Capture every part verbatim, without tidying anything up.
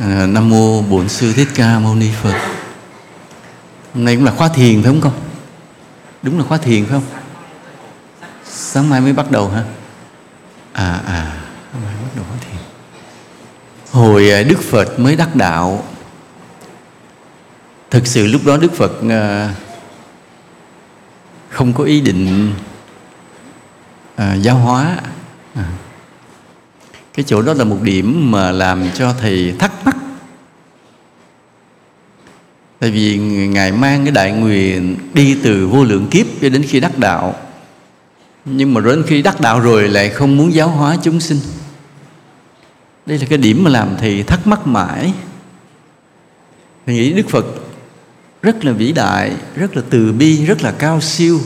à, Nam Mô Bổn Sư Thích Ca Mâu Ni Phật. Hôm nay cũng là khóa thiền phải không con? Đúng là khóa thiền phải không? Sáng mai mới bắt đầu hả? À à, sáng mai bắt đầu khóa thiền. Hồi Đức Phật mới đắc đạo, thực sự lúc đó Đức Phật à, không có ý định à, giáo hóa. À, cái chỗ đó là một điểm mà làm cho Thầy thắc mắc. Tại vì Ngài mang cái đại nguyện đi từ vô lượng kiếp cho đến khi đắc đạo, nhưng mà đến khi đắc đạo rồi lại không muốn giáo hóa chúng sinh. Đây là cái điểm mà làm Thầy thắc mắc mãi. Thầy nghĩ Đức Phật rất là vĩ đại, rất là từ bi, rất là cao siêu,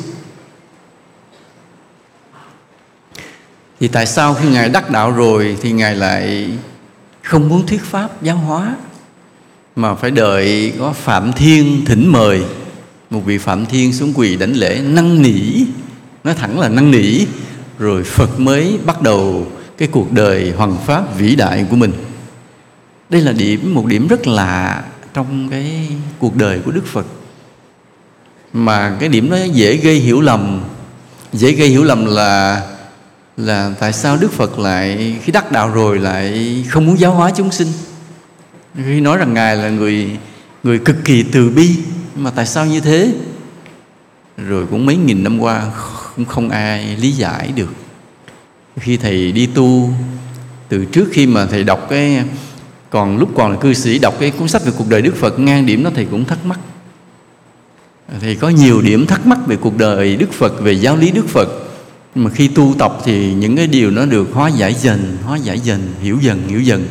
thì tại sao khi Ngài đắc đạo rồi thì Ngài lại không muốn thuyết pháp giáo hóa, mà phải đợi có Phạm Thiên thỉnh mời? Một vị Phạm Thiên xuống quỳ đảnh lễ năn nỉ, nói thẳng là năn nỉ, rồi Phật mới bắt đầu cái cuộc đời hoằng pháp vĩ đại của mình. Đây là điểm, một điểm rất lạ trong cái cuộc đời của Đức Phật, mà cái điểm đó dễ gây hiểu lầm. Dễ gây hiểu lầm là là tại sao Đức Phật lại khi đắc đạo rồi lại không muốn giáo hóa chúng sinh, khi nói rằng Ngài là người người cực kỳ từ bi. Mà tại sao như thế? Rồi cũng mấy nghìn năm qua cũng không ai lý giải được. Khi Thầy đi tu, từ trước khi mà Thầy đọc cái, còn lúc còn là cư sĩ, đọc cái cuốn sách về cuộc đời Đức Phật, ngang điểm đó Thầy cũng thắc mắc. Thầy có nhiều điểm thắc mắc về cuộc đời Đức Phật, về giáo lý Đức Phật, mà khi tu tập thì những cái điều nó được hóa giải dần, hóa giải dần, hiểu dần, hiểu dần.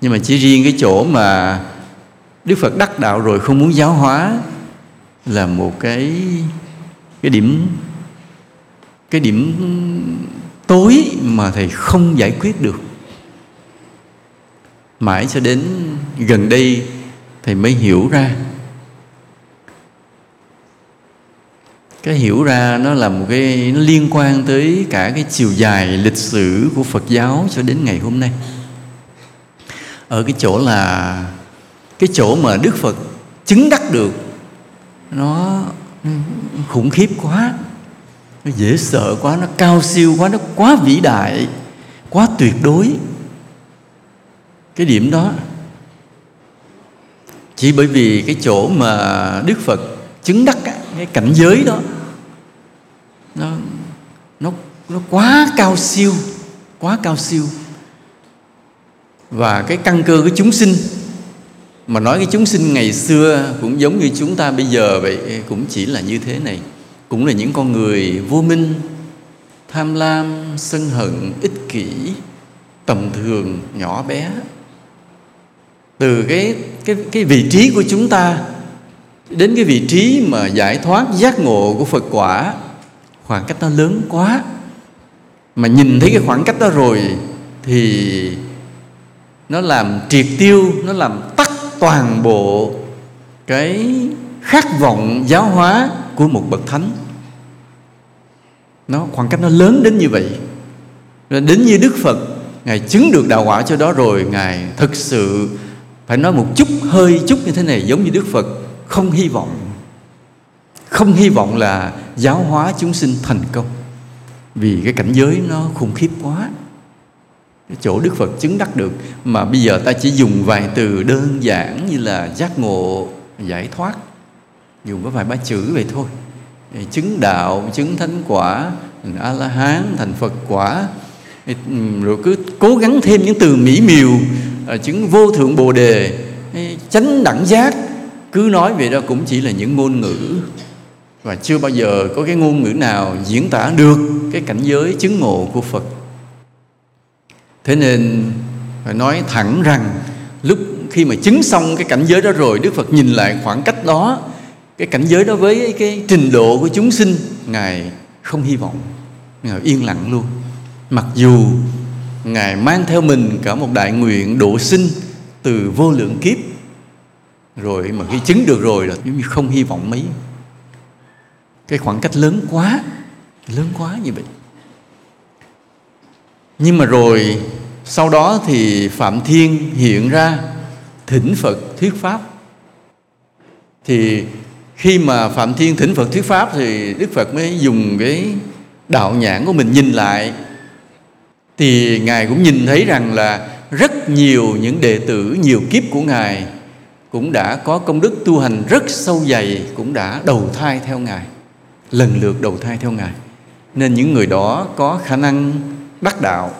Nhưng mà chỉ riêng cái chỗ mà Đức Phật đắc đạo rồi không muốn giáo hóa là một cái cái điểm cái điểm tối mà Thầy không giải quyết được. Mãi cho đến gần đây Thầy mới hiểu ra. Cái hiểu ra nó là một cái, nó liên quan tới cả cái chiều dài lịch sử của Phật giáo cho đến ngày hôm nay. Ở cái chỗ là cái chỗ mà Đức Phật chứng đắc được, nó khủng khiếp quá, nó dễ sợ quá, nó cao siêu quá, nó quá vĩ đại, quá tuyệt đối. Cái điểm đó chỉ bởi vì cái chỗ mà Đức Phật chứng đắc á, cái cảnh giới đó nó, nó, nó quá cao siêu, quá cao siêu. Và cái căn cơ của chúng sinh, mà nói cái chúng sinh ngày xưa cũng giống như chúng ta bây giờ vậy, cũng chỉ là như thế này, cũng là những con người vô minh, tham lam, sân hận, ích kỷ, tầm thường, nhỏ bé. Từ cái, cái, cái vị trí của chúng ta đến cái vị trí mà giải thoát giác ngộ của Phật quả, khoảng cách nó lớn quá. Mà nhìn thấy cái khoảng cách đó rồi thì nó làm triệt tiêu, nó làm tắt toàn bộ cái khát vọng giáo hóa của một bậc thánh. Nó khoảng cách nó lớn đến như vậy. Đến như Đức Phật, Ngài chứng được đạo quả cho đó rồi, Ngài thực sự phải nói một chút, hơi chút như thế này, giống như Đức Phật không hy vọng, không hy vọng là giáo hóa chúng sinh thành công, vì cái cảnh giới nó khủng khiếp quá. Cái chỗ Đức Phật chứng đắc được mà bây giờ ta chỉ dùng vài từ đơn giản như là giác ngộ, giải thoát, dùng có vài ba chữ vậy thôi. Chứng đạo, chứng thánh quả, A-la-hán, thành Phật quả, rồi cứ cố gắng thêm những từ mỹ miều, chứng vô thượng bồ đề, chánh đẳng giác. Cứ nói về đó cũng chỉ là những ngôn ngữ, và chưa bao giờ có cái ngôn ngữ nào diễn tả được cái cảnh giới chứng ngộ của Phật. Thế nên phải nói thẳng rằng lúc khi mà chứng xong cái cảnh giới đó rồi, Đức Phật nhìn lại khoảng cách đó, cái cảnh giới đó với cái trình độ của chúng sinh, Ngài không hy vọng, Ngài yên lặng luôn. Mặc dù Ngài mang theo mình cả một đại nguyện độ sinh từ vô lượng kiếp rồi, mà khi chứng được rồi là giống như không hy vọng mấy. Cái khoảng cách lớn quá, lớn quá như vậy. Nhưng mà rồi Sau đó thì Phạm Thiên hiện ra thỉnh Phật thuyết pháp. Thì khi mà Phạm Thiên thỉnh Phật thuyết pháp thì Đức Phật mới dùng cái đạo nhãn của mình nhìn lại. Thì Ngài cũng nhìn thấy rằng là rất nhiều những đệ tử nhiều kiếp của Ngài cũng đã có công đức tu hành rất sâu dày, cũng đã đầu thai theo Ngài, lần lượt đầu thai theo Ngài. Nên những người đó có khả năng đắc đạo.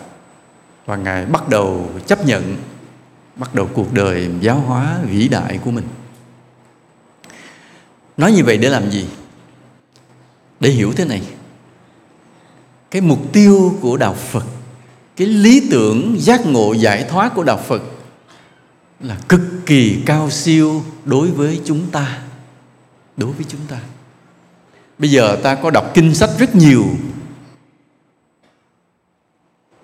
Và Ngài bắt đầu chấp nhận, bắt đầu cuộc đời giáo hóa vĩ đại của mình. Nói như vậy để làm gì? Để hiểu thế này: cái mục tiêu của Đạo Phật, cái lý tưởng giác ngộ giải thoát của Đạo Phật là cực kỳ cao siêu đối với chúng ta. Đối với chúng ta bây giờ ta có đọc kinh sách rất nhiều,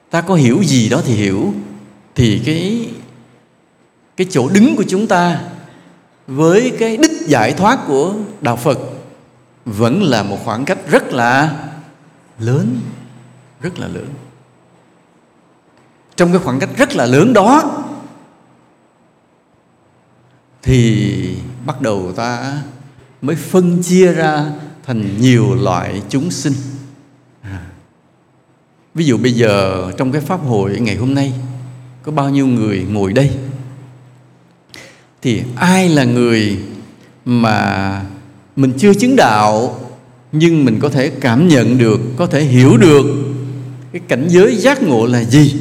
ta có hiểu gì đó thì hiểu, thì cái, cái chỗ đứng của chúng ta với cái đích giải thoát của Đạo Phật vẫn là một khoảng cách rất là lớn, rất là lớn. Trong cái khoảng cách rất là lớn đó thì bắt đầu ta mới phân chia ra thành nhiều loại chúng sinh. à. Ví dụ bây giờ trong cái pháp hội ngày hôm nay có bao nhiêu người ngồi đây, thì ai là người mà mình chưa chứng đạo nhưng mình có thể cảm nhận được, có thể hiểu được cái cảnh giới giác ngộ là gì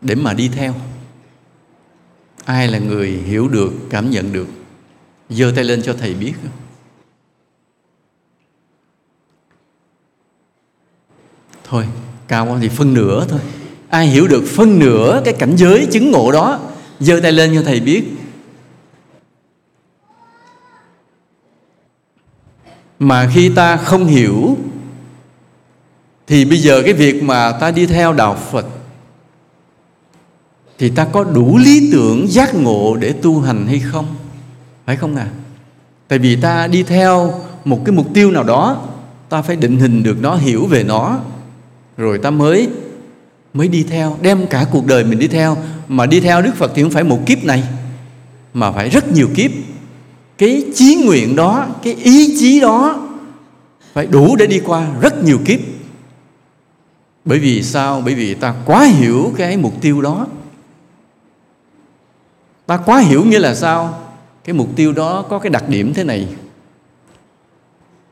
để mà đi theo? Ai là người hiểu được, cảm nhận được? Giơ tay lên cho Thầy biết. Thôi, cao quá thì phân nửa thôi. Ai hiểu được phân nửa cái cảnh giới chứng ngộ đó, giơ tay lên cho Thầy biết. Mà khi ta không hiểu thì bây giờ cái việc mà ta đi theo Đạo Phật thì ta có đủ lý tưởng giác ngộ để tu hành hay không? Phải không à? Tại vì ta đi theo một cái mục tiêu nào đó, ta phải định hình được nó, hiểu về nó, rồi ta mới mới đi theo, đem cả cuộc đời mình đi theo. Mà đi theo Đức Phật thì không phải một kiếp này, mà phải rất nhiều kiếp. Cái chí nguyện đó, cái ý chí đó phải đủ để đi qua rất nhiều kiếp. Bởi vì sao? Bởi vì ta quá hiểu cái mục tiêu đó. Ta quá hiểu nghĩa là sao? Cái mục tiêu đó có cái đặc điểm thế này.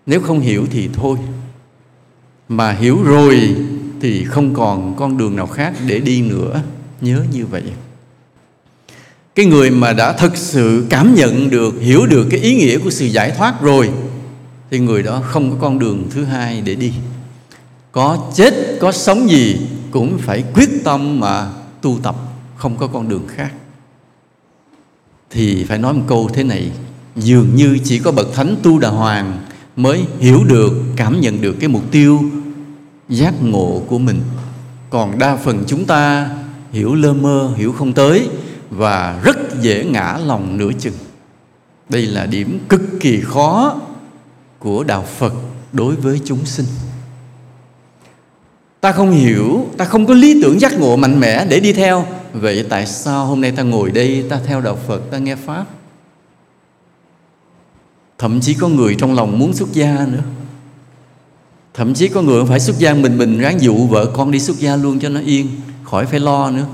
Nếu không hiểu thì thôi, mà hiểu rồi thì không còn con đường nào khác để đi nữa. Nhớ như vậy. Cái người mà đã thực sự cảm nhận được, hiểu được cái ý nghĩa của sự giải thoát rồi, thì người đó không có con đường thứ hai để đi. Có chết, có sống gì cũng phải quyết tâm mà tu tập, không có con đường khác. Thì phải nói một câu thế này: dường như chỉ có Bậc Thánh Tu Đà Hoàng mới hiểu được, cảm nhận được cái mục tiêu giác ngộ của mình. Còn đa phần chúng ta hiểu lơ mơ, hiểu không tới, và rất dễ ngã lòng nửa chừng. Đây là điểm cực kỳ khó của Đạo Phật đối với chúng sinh. Ta không hiểu, ta không có lý tưởng giác ngộ mạnh mẽ để đi theo. Vậy tại sao hôm nay ta ngồi đây, ta theo Đạo Phật, ta nghe Pháp? Thậm chí có người trong lòng muốn xuất gia nữa. Thậm chí có người không phải xuất gia mình, mình ráng dụ vợ con đi xuất gia luôn cho nó yên, khỏi phải lo nữa.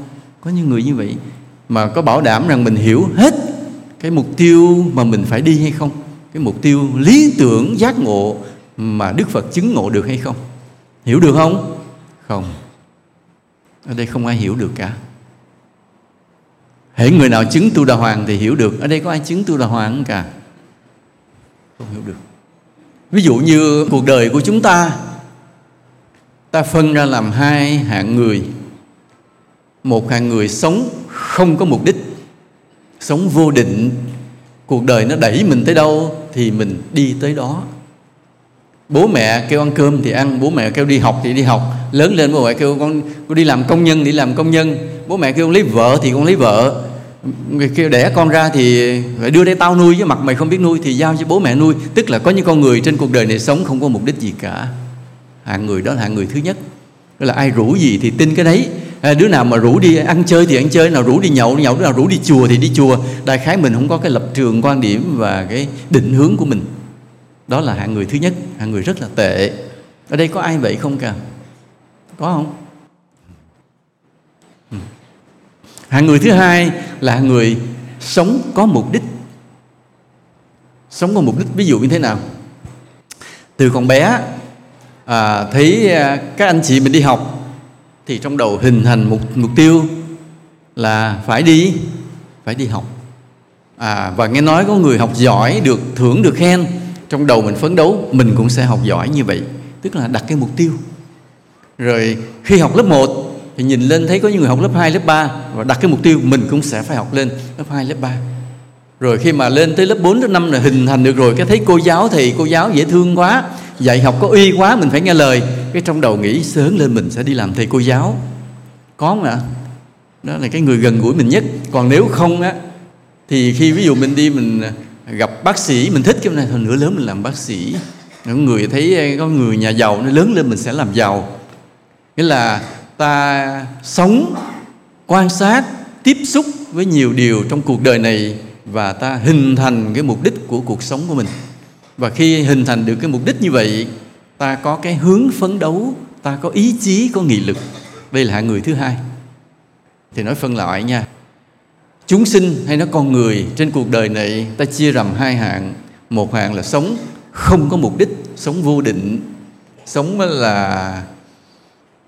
Có những người như vậy. Mà có bảo đảm rằng mình hiểu hết cái mục tiêu mà mình phải đi hay không? Cái mục tiêu lý tưởng giác ngộ mà Đức Phật chứng ngộ được hay không? Hiểu được không? Không. Ở đây không ai hiểu được cả. Hễ người nào chứng Tu Đà Hoàng thì hiểu được. Ở đây có ai chứng Tu Đà Hoàng không cả? Không hiểu được. Ví dụ như cuộc đời của chúng ta, ta phân ra làm hai hạng người. Một hạng người sống không có mục đích, sống vô định. Cuộc đời nó đẩy mình tới đâu thì mình đi tới đó. Bố mẹ kêu ăn cơm thì ăn, bố mẹ kêu đi học thì đi học. Lớn lên bố mẹ kêu con, con đi làm công nhân thì làm công nhân. Bố mẹ kêu con lấy vợ thì con lấy vợ. Người kêu đẻ con ra thì phải đưa đây tao nuôi, chứ mặt mày không biết nuôi thì giao cho bố mẹ nuôi. Tức là có những con người trên cuộc đời này sống không có mục đích gì cả. Hạng người đó là hạng người thứ nhất. Đó là ai rủ gì thì tin cái đấy. À, đứa nào mà rủ đi ăn chơi thì ăn chơi, nào rủ đi nhậu nhậu, nào rủ đi chùa thì đi chùa. Đại khái mình không có cái lập trường quan điểm và cái định hướng của mình. Đó là hạng người thứ nhất, hạng người rất là tệ. Ở đây có ai vậy không cả? Có không? Hạng người thứ hai là người sống có mục đích. Sống có mục đích ví dụ như thế nào? Từ còn bé à, thấy các anh chị mình đi học thì trong đầu hình thành một mục tiêu là phải đi phải đi học. À, và nghe nói có người học giỏi được thưởng được khen, trong đầu mình phấn đấu mình cũng sẽ học giỏi như vậy, tức là đặt cái mục tiêu. Rồi khi học lớp một thì nhìn lên thấy có những người học lớp hai, lớp ba và đặt cái mục tiêu mình cũng sẽ phải học lên lớp hai, lớp ba. Rồi khi mà lên tới lớp bốn, lớp năm là hình thành được rồi, cái thấy cô giáo thầy cô giáo dễ thương quá, dạy học có uy quá, mình phải nghe lời. Cái trong đầu nghĩ sớm lên mình sẽ đi làm thầy cô giáo. Có không ạ? Đó là cái người gần gũi mình nhất. Còn nếu không á thì khi ví dụ mình đi mình gặp bác sĩ, mình thích cái này, hồi nữa lớn mình làm bác sĩ. Người thấy có người nhà giàu, nó lớn lên mình sẽ làm giàu. Nghĩa là ta sống, quan sát, tiếp xúc với nhiều điều trong cuộc đời này và ta hình thành cái mục đích của cuộc sống của mình. Và khi hình thành được cái mục đích như vậy, ta có cái hướng phấn đấu, ta có ý chí, có nghị lực. Đây là hạng người thứ hai. Thì nói phân loại nha. Chúng sinh hay nói con người trên cuộc đời này ta chia làm hai hạng. Một hạng là sống không có mục đích, sống vô định, sống là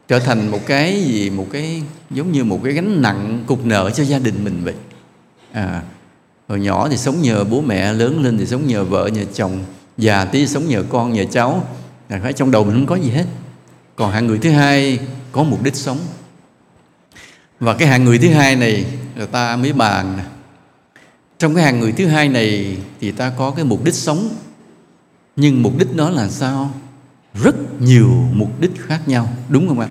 trở thành một cái gì, một cái giống như một cái gánh nặng, cục nợ cho gia đình mình vậy. À, hồi nhỏ thì sống nhờ bố mẹ, lớn lên thì sống nhờ vợ, nhờ chồng, già tí sống nhờ con, nhờ cháu. Là phải trong đầu mình không có gì hết. Còn hạng người thứ hai có mục đích sống. Và cái hạng người thứ hai này là ta mới bàn. Trong cái hạng người thứ hai này thì ta có cái mục đích sống, nhưng mục đích đó là sao? Rất nhiều mục đích khác nhau, đúng không ạ?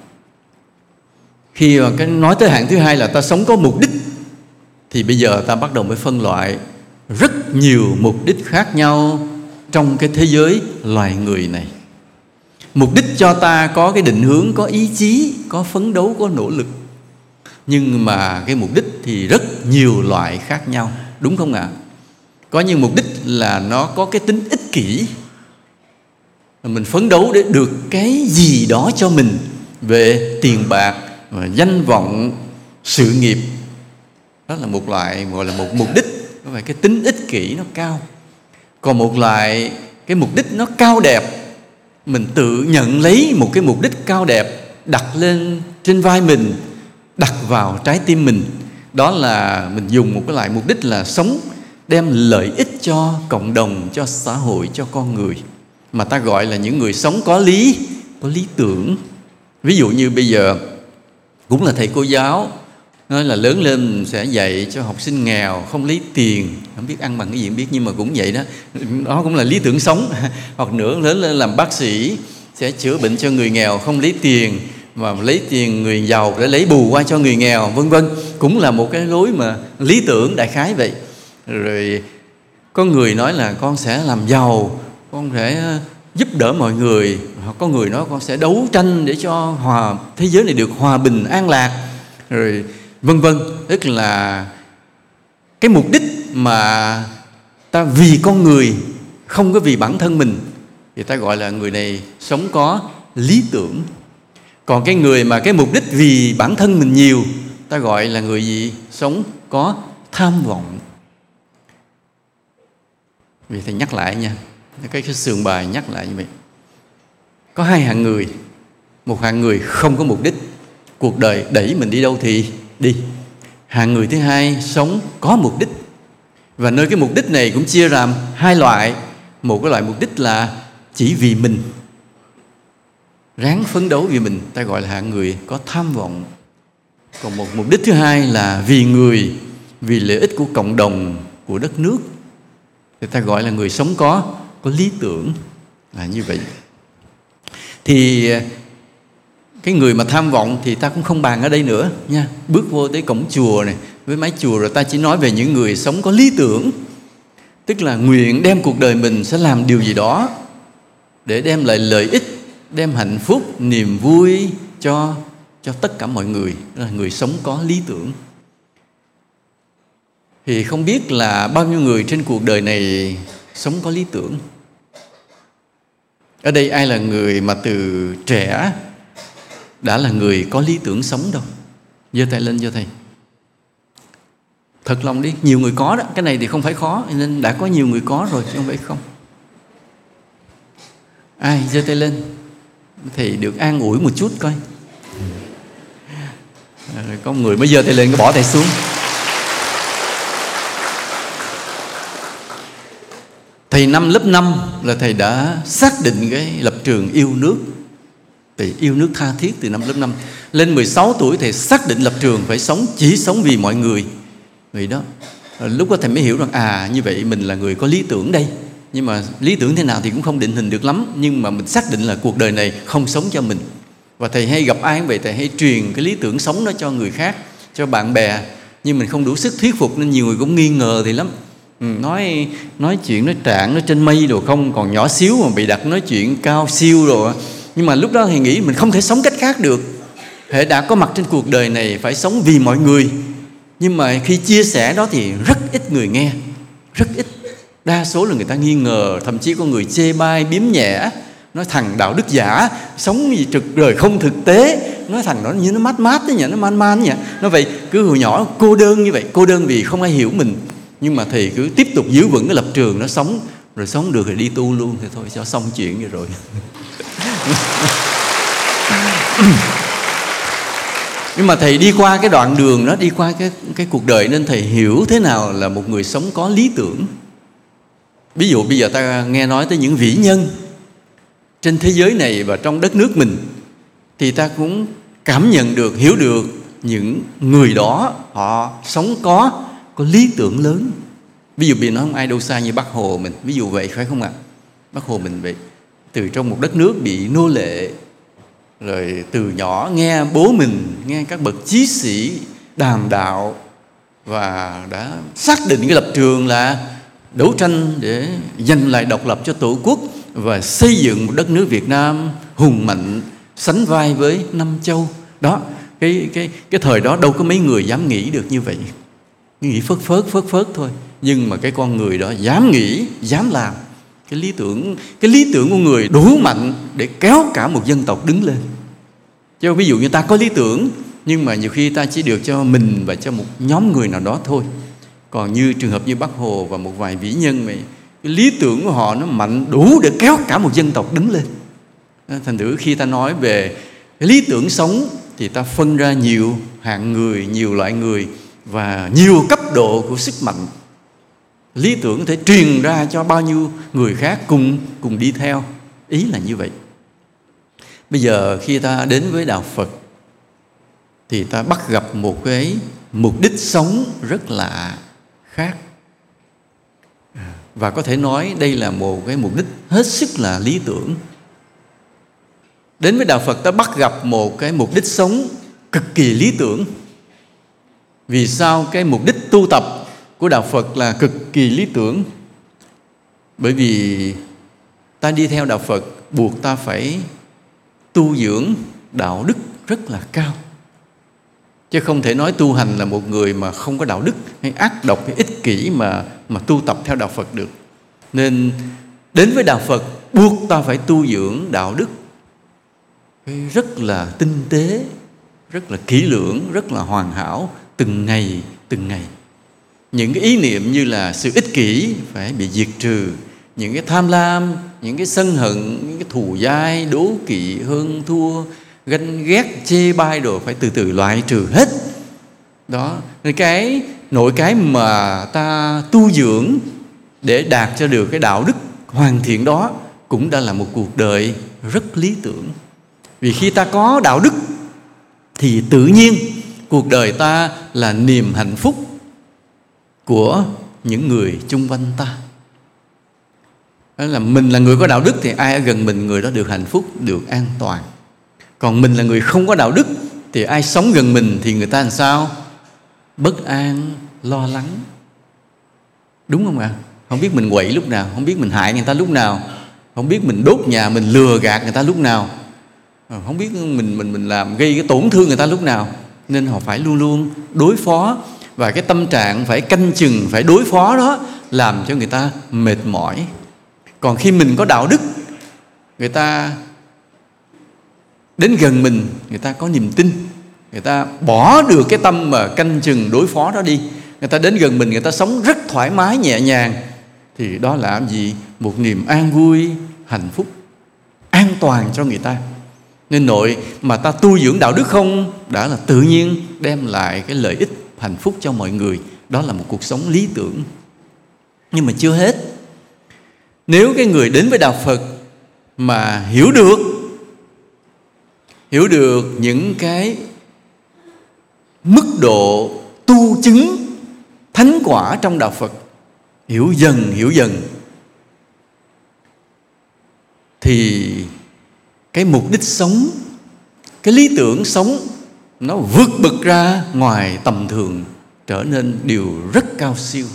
Khi mà cái nói tới hạng thứ hai là ta sống có mục đích thì bây giờ ta bắt đầu mới phân loại rất nhiều mục đích khác nhau trong cái thế giới loài người này. Mục đích cho ta có cái định hướng, có ý chí, có phấn đấu, có nỗ lực. Nhưng mà cái mục đích thì rất nhiều loại khác nhau, đúng không ạ? Có những mục đích là nó có cái tính ích kỷ. Mình phấn đấu để được cái gì đó cho mình về tiền bạc, danh vọng, sự nghiệp. Đó là một loại gọi là một mục đích. Có phải cái tính ích kỷ nó cao. Còn một loại cái mục đích nó cao đẹp. Mình tự nhận lấy một cái mục đích cao đẹp, đặt lên trên vai mình, đặt vào trái tim mình. Đó là mình dùng một cái loại mục đích là sống đem lợi ích cho cộng đồng, cho xã hội, cho con người. Mà ta gọi là những người sống có lý, có lý tưởng. Ví dụ như bây giờ cũng là thầy cô giáo, nói là lớn lên mình sẽ dạy cho học sinh nghèo, không lấy tiền, không biết ăn bằng cái gì không biết, nhưng mà cũng vậy đó. Đó cũng là lý tưởng sống. Hoặc nữa lớn lên làm bác sĩ sẽ chữa bệnh cho người nghèo, không lấy tiền, mà lấy tiền người giàu để lấy bù qua cho người nghèo, vân vân. Cũng là một cái lối mà lý tưởng đại khái vậy. Rồi có người nói là con sẽ làm giàu, con sẽ giúp đỡ mọi người. Hoặc có người nói con sẽ đấu tranh để cho hòa thế giới này được hòa bình an lạc, rồi vân vân. Tức là cái mục đích mà ta vì con người, không có vì bản thân mình, thì ta gọi là người này sống có lý tưởng. Còn cái người mà cái mục đích vì bản thân mình nhiều, ta gọi là người gì? Sống có tham vọng. Vì thầy nhắc lại nha, cái, cái sườn bài nhắc lại như vậy. Có hai hạng người. Một hạng người không có mục đích, cuộc đời đẩy mình đi đâu thì đi. Hạng người thứ hai sống có mục đích. Và nơi cái mục đích này cũng chia làm hai loại. Một cái loại mục đích là chỉ vì mình, ráng phấn đấu vì mình, ta gọi là hạng người có tham vọng. Còn một mục đích thứ hai là vì người, vì lợi ích của cộng đồng, của đất nước, thì ta gọi là người sống có có lý tưởng. Là như vậy. Thì cái người mà tham vọng thì ta cũng không bàn ở đây nữa nha. Bước vô tới cổng chùa này với mái chùa rồi, ta chỉ nói về những người sống có lý tưởng, tức là nguyện đem cuộc đời mình sẽ làm điều gì đó để đem lại lợi ích, đem hạnh phúc, niềm vui cho cho tất cả mọi người, là người sống có lý tưởng. Thì không biết là bao nhiêu người trên cuộc đời này sống có lý tưởng. Ở đây ai là người mà từ trẻ đã là người có lý tưởng sống đâu? Giơ tay lên, giơ tay. Thật lòng đi, nhiều người có đó. Cái này thì không phải khó, nên đã có nhiều người có rồi, chứ không phải không. Ai giơ tay lên thì được an ủi một chút coi. À, có người mới giơ tay lên, bỏ tay xuống. Thầy năm lớp năm là thầy đã xác định cái lập trường yêu nước. Thầy yêu nước tha thiết từ năm lớp năm. Lên mười sáu tuổi thầy xác định lập trường phải sống, chỉ sống vì mọi người. Người đó. Rồi lúc đó thầy mới hiểu rằng à, như vậy mình là người có lý tưởng đây. Nhưng mà lý tưởng thế nào thì cũng không định hình được lắm. Nhưng mà mình xác định là cuộc đời này không sống cho mình. Và thầy hay gặp ai cũng vậy, thầy hay truyền cái lý tưởng sống đó cho người khác, cho bạn bè. Nhưng mình không đủ sức thuyết phục nên nhiều người cũng nghi ngờ thầy lắm. Nói nói chuyện, nói trạng, nói trên mây đồ không, còn nhỏ xíu mà bị đặt nói chuyện cao siêu rồi. Nhưng mà lúc đó thì nghĩ mình không thể sống cách khác được. Hệ đã có mặt trên cuộc đời này phải sống vì mọi người. Nhưng mà khi chia sẻ đó thì rất ít người nghe, rất ít. Đa số là người ta nghi ngờ, thậm chí có người chê bai, biếm nhẹ, nói thằng đạo đức giả, sống gì trực rời không thực tế, nói thằng đó như nó mát mát thế nhỉ, nó man man nhỉ. Nói vậy, cứ hồi nhỏ cô đơn như vậy, cô đơn vì không ai hiểu mình. Nhưng mà thầy cứ tiếp tục giữ vững cái lập trường nó sống, rồi sống được thì đi tu luôn thì thôi cho xong chuyện vậy rồi. Nhưng mà thầy đi qua cái đoạn đường đó, đi qua cái, cái cuộc đời nên thầy hiểu thế nào là một người sống có lý tưởng. Ví dụ bây giờ ta nghe nói tới những vĩ nhân trên thế giới này và trong đất nước mình thì ta cũng cảm nhận được, hiểu được những người đó họ sống có có lý tưởng lớn. Ví dụ bây giờ nói không ai đâu xa như Bác Hồ mình, ví dụ vậy phải không ạ? À? Bác Hồ mình vậy, từ trong một đất nước bị nô lệ, rồi từ nhỏ nghe bố mình, nghe các bậc chí sĩ đàm đạo và đã xác định cái lập trường là đấu tranh để giành lại độc lập cho Tổ quốc và xây dựng một đất nước Việt Nam hùng mạnh, sánh vai với năm châu. Đó, cái cái cái thời đó đâu có mấy người dám nghĩ được như vậy. Nghĩ phớt phớt phớt phớt thôi, nhưng mà cái con người đó dám nghĩ, dám làm. Cái lý tưởng, cái lý tưởng của người đủ mạnh để kéo cả một dân tộc đứng lên. Chứ ví dụ như ta có lý tưởng nhưng mà nhiều khi ta chỉ được cho mình và cho một nhóm người nào đó thôi. Còn như trường hợp như Bác Hồ và một vài vĩ nhân này, cái lý tưởng của họ nó mạnh đủ để kéo cả một dân tộc đứng lên. Thành thử khi ta nói về cái lý tưởng sống thì ta phân ra nhiều hạng người, nhiều loại người và nhiều cấp độ của sức mạnh. Lý tưởng có thể truyền ra cho bao nhiêu người khác cùng, cùng đi theo. Ý là như vậy. Bây giờ khi ta đến với Đạo Phật thì ta bắt gặp một cái mục đích sống rất là khác. Và có thể nói đây là một cái mục đích hết sức là lý tưởng. Đến với Đạo Phật ta bắt gặp một cái mục đích sống cực kỳ lý tưởng. Vì sao cái mục đích tu tập của Đạo Phật là cực kỳ lý tưởng? Bởi vì ta đi theo Đạo Phật buộc ta phải tu dưỡng đạo đức rất là cao. Chứ không thể nói tu hành là một người mà không có đạo đức hay ác độc hay ích kỷ mà, mà tu tập theo Đạo Phật được. Nên đến với Đạo Phật buộc ta phải tu dưỡng đạo đức rất là tinh tế, rất là kỹ lưỡng, rất là hoàn hảo, từng ngày, từng ngày. Những cái ý niệm như là sự ích kỷ phải bị diệt trừ, những cái tham lam, những cái sân hận, những cái thù dai, đố kỵ, hơn thua, ganh ghét, chê bai đồ phải từ từ loại trừ hết. Đó, nên cái nội cái mà ta tu dưỡng để đạt cho được cái đạo đức hoàn thiện đó cũng đã là một cuộc đời rất lý tưởng. Vì khi ta có đạo đức thì tự nhiên cuộc đời ta là niềm hạnh phúc của những người chung quanh ta. Đó là mình là người có đạo đức thì ai ở gần mình người đó được hạnh phúc, được an toàn. Còn mình là người không có đạo đức thì ai sống gần mình thì người ta làm sao? Bất an, lo lắng. Đúng không ạ? À? Không biết mình quậy lúc nào, không biết mình hại người ta lúc nào, không biết mình đốt nhà, mình lừa gạt người ta lúc nào. không biết mình mình mình làm gây cái tổn thương người ta lúc nào, nên họ phải luôn luôn đối phó, và cái tâm trạng phải canh chừng, phải đối phó đó làm cho người ta mệt mỏi. Còn khi mình có đạo đức, người ta đến gần mình, người ta có niềm tin, người ta bỏ được cái tâm mà canh chừng đối phó đó đi, người ta đến gần mình, người ta sống rất thoải mái, nhẹ nhàng, thì đó là gì? Một niềm an vui, hạnh phúc, an toàn cho người ta. Nên nội mà ta tu dưỡng đạo đức không, đã là tự nhiên đem lại cái lợi ích hạnh phúc cho mọi người. Đó là một cuộc sống lý tưởng. Nhưng mà chưa hết, nếu cái người đến với đạo Phật mà hiểu được hiểu được những cái mức độ tu chứng thánh quả trong đạo Phật, hiểu dần hiểu dần thì cái mục đích sống, cái lý tưởng sống nó vượt bực ra ngoài tầm thường, trở nên điều rất cao siêu.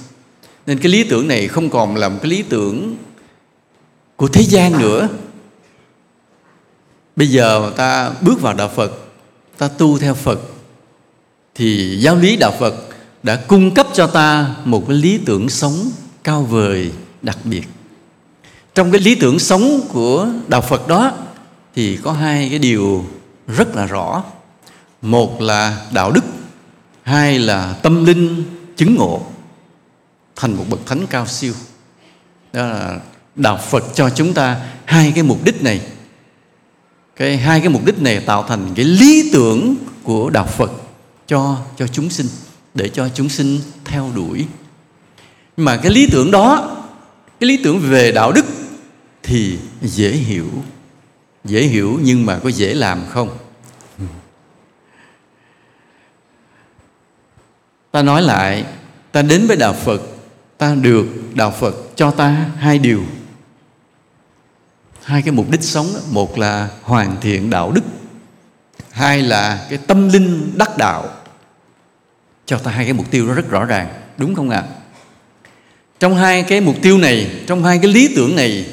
Nên cái lý tưởng này không còn là một cái lý tưởng của thế gian nữa. Bây giờ ta bước vào đạo Phật, ta tu theo Phật, thì giáo lý đạo Phật đã cung cấp cho ta một cái lý tưởng sống cao vời, đặc biệt. Trong cái lý tưởng sống của đạo Phật đó thì có hai cái điều rất là rõ. Một là đạo đức, hai là tâm linh chứng ngộ thành một bậc thánh cao siêu. Đó là đạo Phật cho chúng ta hai cái mục đích này. Cái hai cái mục đích này tạo thành cái lý tưởng của đạo Phật cho cho chúng sinh, để cho chúng sinh theo đuổi. Nhưng mà cái lý tưởng đó, cái lý tưởng về đạo đức thì dễ hiểu, dễ hiểu nhưng mà có dễ làm không? Ta nói lại, ta đến với đạo Phật, ta được đạo Phật cho ta hai điều, hai cái mục đích sống. Một là hoàn thiện đạo đức, hai là cái tâm linh đắc đạo. Cho ta hai cái mục tiêu đó rất rõ ràng, đúng không ạ? À? Trong hai cái mục tiêu này, trong hai cái lý tưởng này,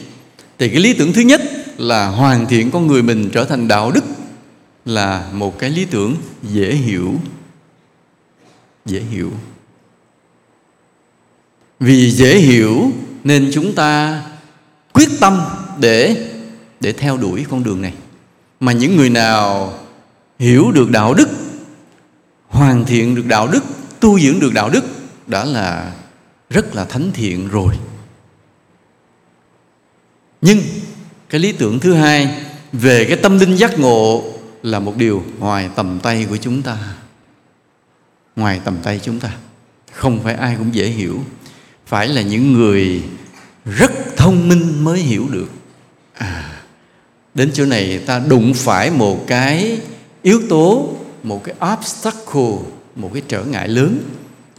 thì cái lý tưởng thứ nhất là hoàn thiện con người mình trở thành đạo đức, là một cái lý tưởng dễ hiểu. Dễ hiểu. Vì dễ hiểu nên chúng ta quyết tâm để để theo đuổi con đường này. Mà những người nào hiểu được đạo đức, hoàn thiện được đạo đức, tu dưỡng được đạo đức đã là rất là thánh thiện rồi. Nhưng cái lý tưởng thứ hai về cái tâm linh giác ngộ là một điều ngoài tầm tay của chúng ta. Ngoài tầm tay chúng ta, không phải ai cũng dễ hiểu, phải là những người rất thông minh mới hiểu được. À, đến chỗ này ta đụng phải một cái yếu tố, một cái obstacle, một cái trở ngại lớn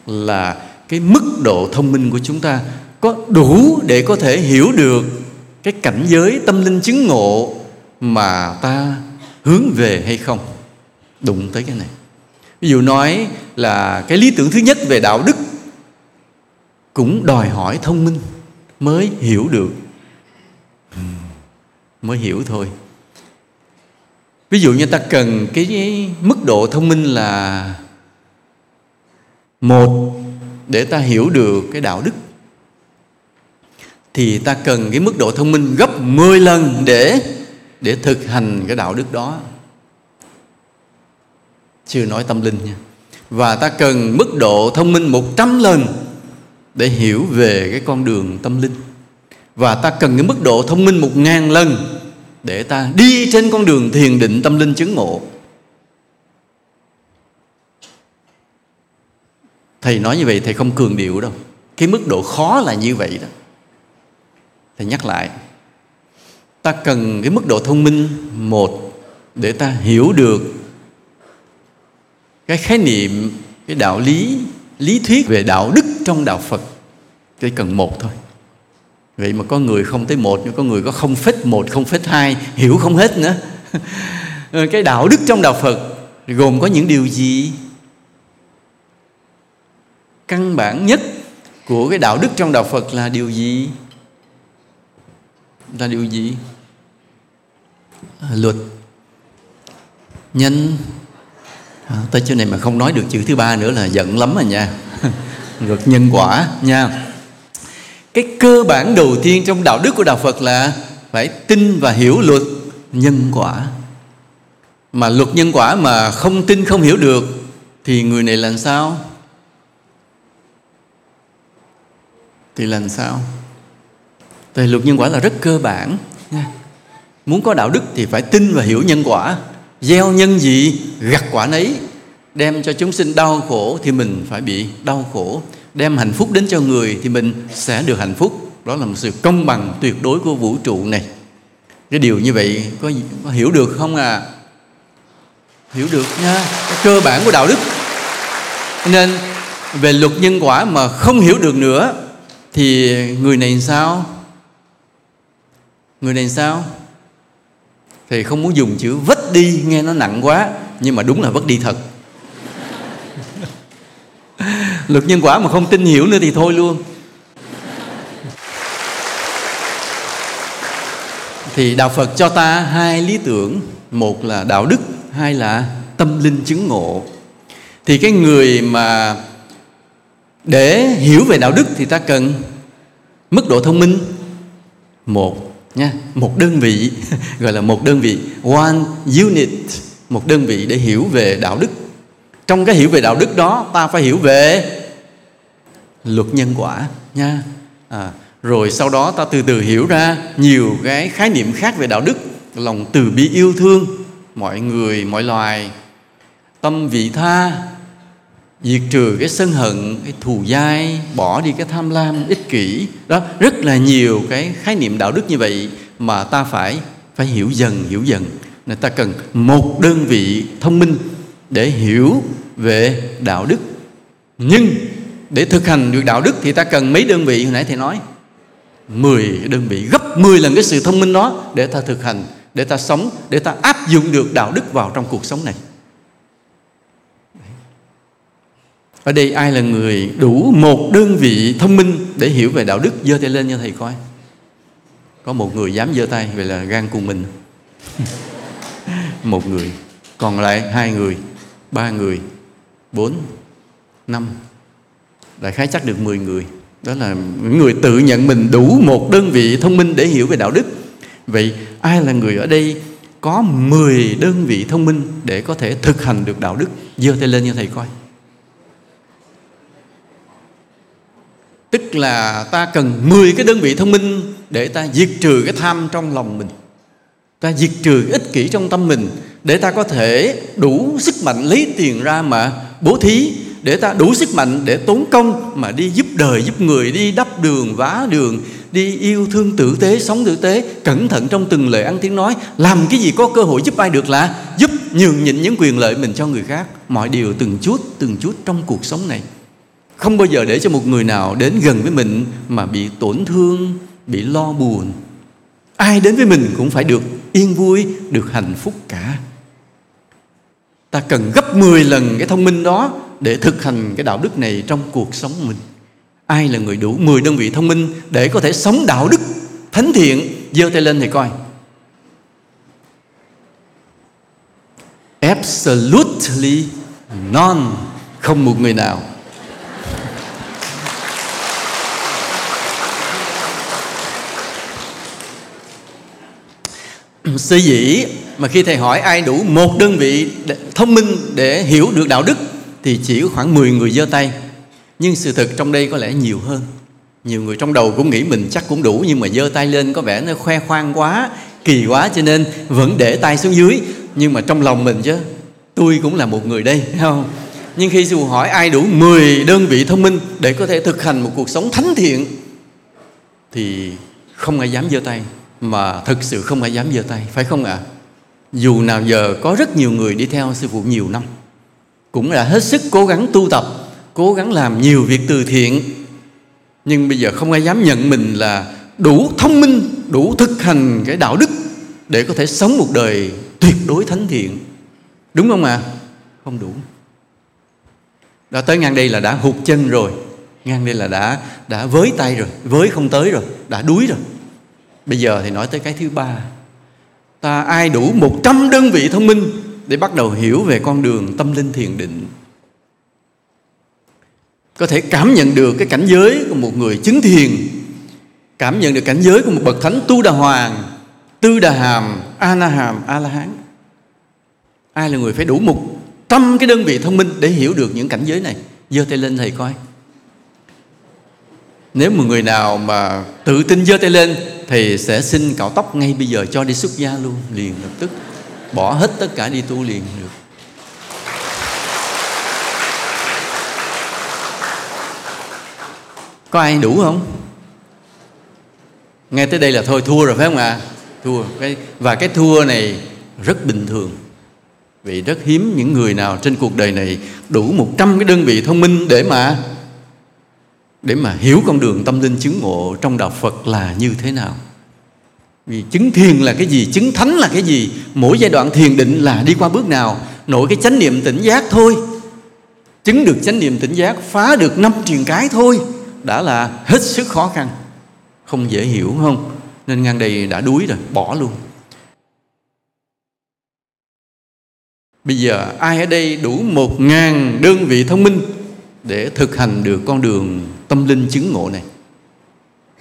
là cái mức độ thông minh của chúng ta có đủ để có thể hiểu được cái cảnh giới tâm linh chứng ngộ mà ta hướng về hay không. Đụng tới cái này. Ví dụ nói là cái lý tưởng thứ nhất về đạo đức cũng đòi hỏi thông minh mới hiểu được, mới hiểu thôi. Ví dụ như ta cần cái mức độ thông minh là một để ta hiểu được cái đạo đức, thì ta cần cái mức độ thông minh gấp mười lần để để thực hành cái đạo đức đó. Chưa nói tâm linh nha. Và ta cần mức độ thông minh một trăm lần để hiểu về cái con đường tâm linh. Và ta cần cái mức độ thông minh một nghìn lần để ta đi trên con đường thiền định tâm linh chứng ngộ. Thầy nói như vậy, thầy không cường điệu đâu. Cái mức độ khó là như vậy đó. Thầy nhắc lại, ta cần cái mức độ thông minh một để ta hiểu được cái khái niệm, cái đạo lý, lý thuyết về đạo đức trong đạo Phật. Chỉ cần một thôi. Vậy mà có người không tới một, nhưng có người có không phết một, không phết hai, hiểu không hết nữa. Cái đạo đức trong đạo Phật gồm có những điều gì? Căn bản nhất của cái đạo đức trong đạo Phật là điều gì? Là điều gì? Luật. Nhìn à, tới chỗ này mà không nói được chữ thứ ba nữa là giận lắm rồi nha. Luật nhân quả nha. Cái cơ bản đầu tiên trong đạo đức của Đạo Phật là phải tin và hiểu luật nhân quả. Mà luật nhân quả mà không tin, không hiểu được thì người này làm sao? Thì làm sao? Tại luật nhân quả là rất cơ bản nha. Muốn có đạo đức thì phải tin và hiểu nhân quả. Gieo nhân gì gặt quả nấy. Đem cho chúng sinh đau khổ thì mình phải bị đau khổ. Đem hạnh phúc đến cho người thì mình sẽ được hạnh phúc. Đó là một sự công bằng tuyệt đối của vũ trụ này. Cái điều như vậy có, có hiểu được không à? Hiểu được nha. Cái cơ bản của đạo đức. Nên về luật nhân quả mà không hiểu được nữa thì người này sao? Người này sao? Thì không muốn dùng chữ vất đi, nghe nó nặng quá, nhưng mà đúng là vất đi thật. Luật nhân quả mà không tin hiểu nữa thì thôi luôn. Thì Đạo Phật cho ta hai lý tưởng. Một là đạo đức, hai là tâm linh chứng ngộ. Thì cái người mà để hiểu về đạo đức thì ta cần mức độ thông minh một nha, một đơn vị gọi là một đơn vị, one unit, một đơn vị để hiểu về đạo đức. Trong cái hiểu về đạo đức đó ta phải hiểu về luật nhân quả nha. À, rồi sau đó ta từ từ hiểu ra nhiều cái khái niệm khác về đạo đức: lòng từ bi yêu thương mọi người mọi loài, tâm vị tha, diệt trừ cái sân hận, cái thù dai, bỏ đi cái tham lam, ích kỷ. Đó, rất là nhiều cái khái niệm đạo đức như vậy mà ta phải phải hiểu dần, hiểu dần. Nên ta cần một đơn vị thông minh để hiểu về đạo đức. Nhưng để thực hành được đạo đức thì ta cần mấy đơn vị? Hồi nãy Thầy nói mười đơn vị, gấp mười lần cái sự thông minh đó để ta thực hành, để ta sống, để ta áp dụng được đạo đức vào trong cuộc sống này. Ở đây ai là người đủ một đơn vị thông minh để hiểu về đạo đức? Giơ tay lên cho Thầy coi. Có một người dám giơ tay, vậy là gan cùng mình. Một người. Còn lại hai người, ba người, bốn, năm. Đại khái chắc được mười người. Đó là những người tự nhận mình đủ một đơn vị thông minh để hiểu về đạo đức. Vậy ai là người ở đây có mười đơn vị thông minh để có thể thực hành được đạo đức? Giơ tay lên cho Thầy coi. Tức là ta cần mười cái đơn vị thông minh để ta diệt trừ cái tham trong lòng mình, ta diệt trừ cái ích kỷ trong tâm mình, để ta có thể đủ sức mạnh lấy tiền ra mà bố thí, để ta đủ sức mạnh để tốn công mà đi giúp đời, giúp người, đi đắp đường, vá đường, đi yêu thương tử tế, sống tử tế, cẩn thận trong từng lời ăn tiếng nói, làm cái gì có cơ hội giúp ai được là giúp, nhường nhịn những quyền lợi mình cho người khác. Mọi điều từng chút, từng chút trong cuộc sống này. Không bao giờ để cho một người nào đến gần với mình mà bị tổn thương, bị lo buồn. Ai đến với mình cũng phải được yên vui, được hạnh phúc cả. Ta cần gấp mười lần cái thông minh đó để thực hành cái đạo đức này trong cuộc sống mình. Ai là người đủ mười đơn vị thông minh để có thể sống đạo đức thánh thiện? Giơ tay lên Thầy coi. Absolutely none. Không một người nào. Sở dĩ mà khi Thầy hỏi ai đủ một đơn vị thông minh để hiểu được đạo đức thì chỉ có khoảng mười người giơ tay. Nhưng sự thật trong đây có lẽ nhiều hơn. Nhiều người trong đầu cũng nghĩ mình chắc cũng đủ, nhưng mà giơ tay lên có vẻ nó khoe khoang quá, kỳ quá, cho nên vẫn để tay xuống dưới. Nhưng mà trong lòng mình chứ, tôi cũng là một người đây, thấy không? Nhưng khi dù hỏi ai đủ mười đơn vị thông minh để có thể thực hành một cuộc sống thánh thiện thì không ai dám giơ tay. Mà thực sự không ai dám giơ tay, phải không ạ? À? Dù nào giờ có rất nhiều người đi theo sư phụ nhiều năm, cũng đã hết sức cố gắng tu tập, cố gắng làm nhiều việc từ thiện, nhưng bây giờ không ai dám nhận mình là đủ thông minh, đủ thực hành cái đạo đức để có thể sống một đời tuyệt đối thánh thiện. Đúng không ạ? À? Không đủ. Đã tới ngang đây là đã hụt chân rồi. Ngang đây là đã, đã với tay rồi, với không tới rồi, đã đuối rồi. Bây giờ thì nói tới cái thứ ba. Ta ai đủ một trăm đơn vị thông minh để bắt đầu hiểu về con đường tâm linh thiền định, có thể cảm nhận được cái cảnh giới của một người chứng thiền, cảm nhận được cảnh giới của một bậc thánh Tu Đà Hoàng, Tư Đà Hàm, A-na-hàm, A-la-hán. Ai là người phải đủ một trăm cái đơn vị thông minh để hiểu được những cảnh giới này? Giơ tay lên thầy coi. Nếu mà người nào mà tự tin giơ tay lên thì sẽ xin cạo tóc ngay bây giờ, cho đi xuất gia luôn, liền lập tức, bỏ hết tất cả đi tu liền được. Có ai đủ không? Nghe tới đây là thôi thua rồi phải không ạ? À? Thua. Và cái thua này rất bình thường, vì rất hiếm những người nào trên cuộc đời này đủ một trăm cái đơn vị thông minh để mà để mà hiểu con đường tâm linh chứng ngộ trong đạo Phật là như thế nào. Vì chứng thiền là cái gì, chứng thánh là cái gì, mỗi giai đoạn thiền định là đi qua bước nào. Nội cái chánh niệm tỉnh giác thôi, chứng được chánh niệm tỉnh giác, phá được năm triền cái thôi đã là hết sức khó khăn, không dễ hiểu không? Nên ngang đây đã đuối rồi, bỏ luôn. Bây giờ ai ở đây đủ một ngàn đơn vị thông minh để thực hành được con đường tâm linh chứng ngộ này,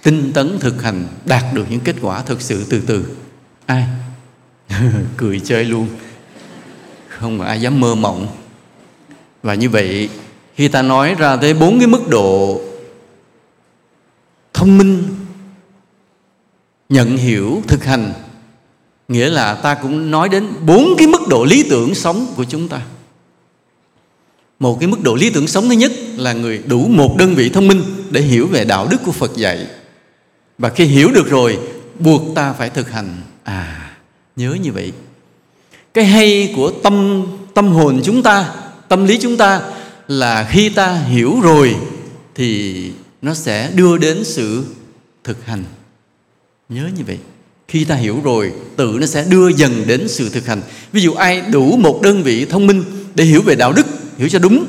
tinh tấn thực hành, đạt được những kết quả thực sự từ từ? Ai? Cười chơi luôn, không mà ai dám mơ mộng. Và như vậy khi ta nói ra tới bốn cái mức độ thông minh, nhận hiểu, thực hành, nghĩa là ta cũng nói đến bốn cái mức độ lý tưởng sống của chúng ta. Một cái mức độ lý tưởng sống thứ nhất là người đủ một đơn vị thông minh để hiểu về đạo đức của Phật dạy. Và khi hiểu được rồi, buộc ta phải thực hành. À, nhớ như vậy. Cái hay của tâm tâm hồn chúng ta, tâm lý chúng ta là khi ta hiểu rồi thì nó sẽ đưa đến sự thực hành. Nhớ như vậy. Khi ta hiểu rồi, tự nó sẽ đưa dần đến sự thực hành. Ví dụ ai đủ một đơn vị thông minh để hiểu về đạo đức, hiểu cho đúng,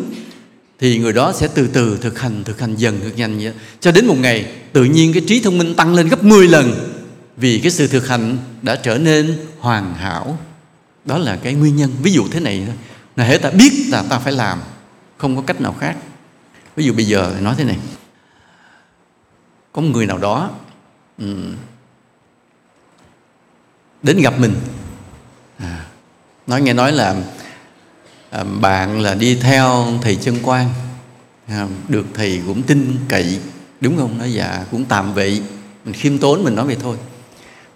thì người đó sẽ từ từ thực hành, thực hành dần, thực hành dần, cho đến một ngày tự nhiên cái trí thông minh tăng lên gấp mười lần, vì cái sự thực hành đã trở nên hoàn hảo. Đó là cái nguyên nhân. Ví dụ thế này thôi, là hễ ta biết là ta phải làm, không có cách nào khác. Ví dụ bây giờ nói thế này, có một người nào đó um, đến gặp mình, à, nói nghe nói là à, bạn là đi theo thầy Chân Quang, à, được thầy cũng tin cậy, đúng không? Nói dạ cũng tạm vậy, mình khiêm tốn mình nói vậy thôi.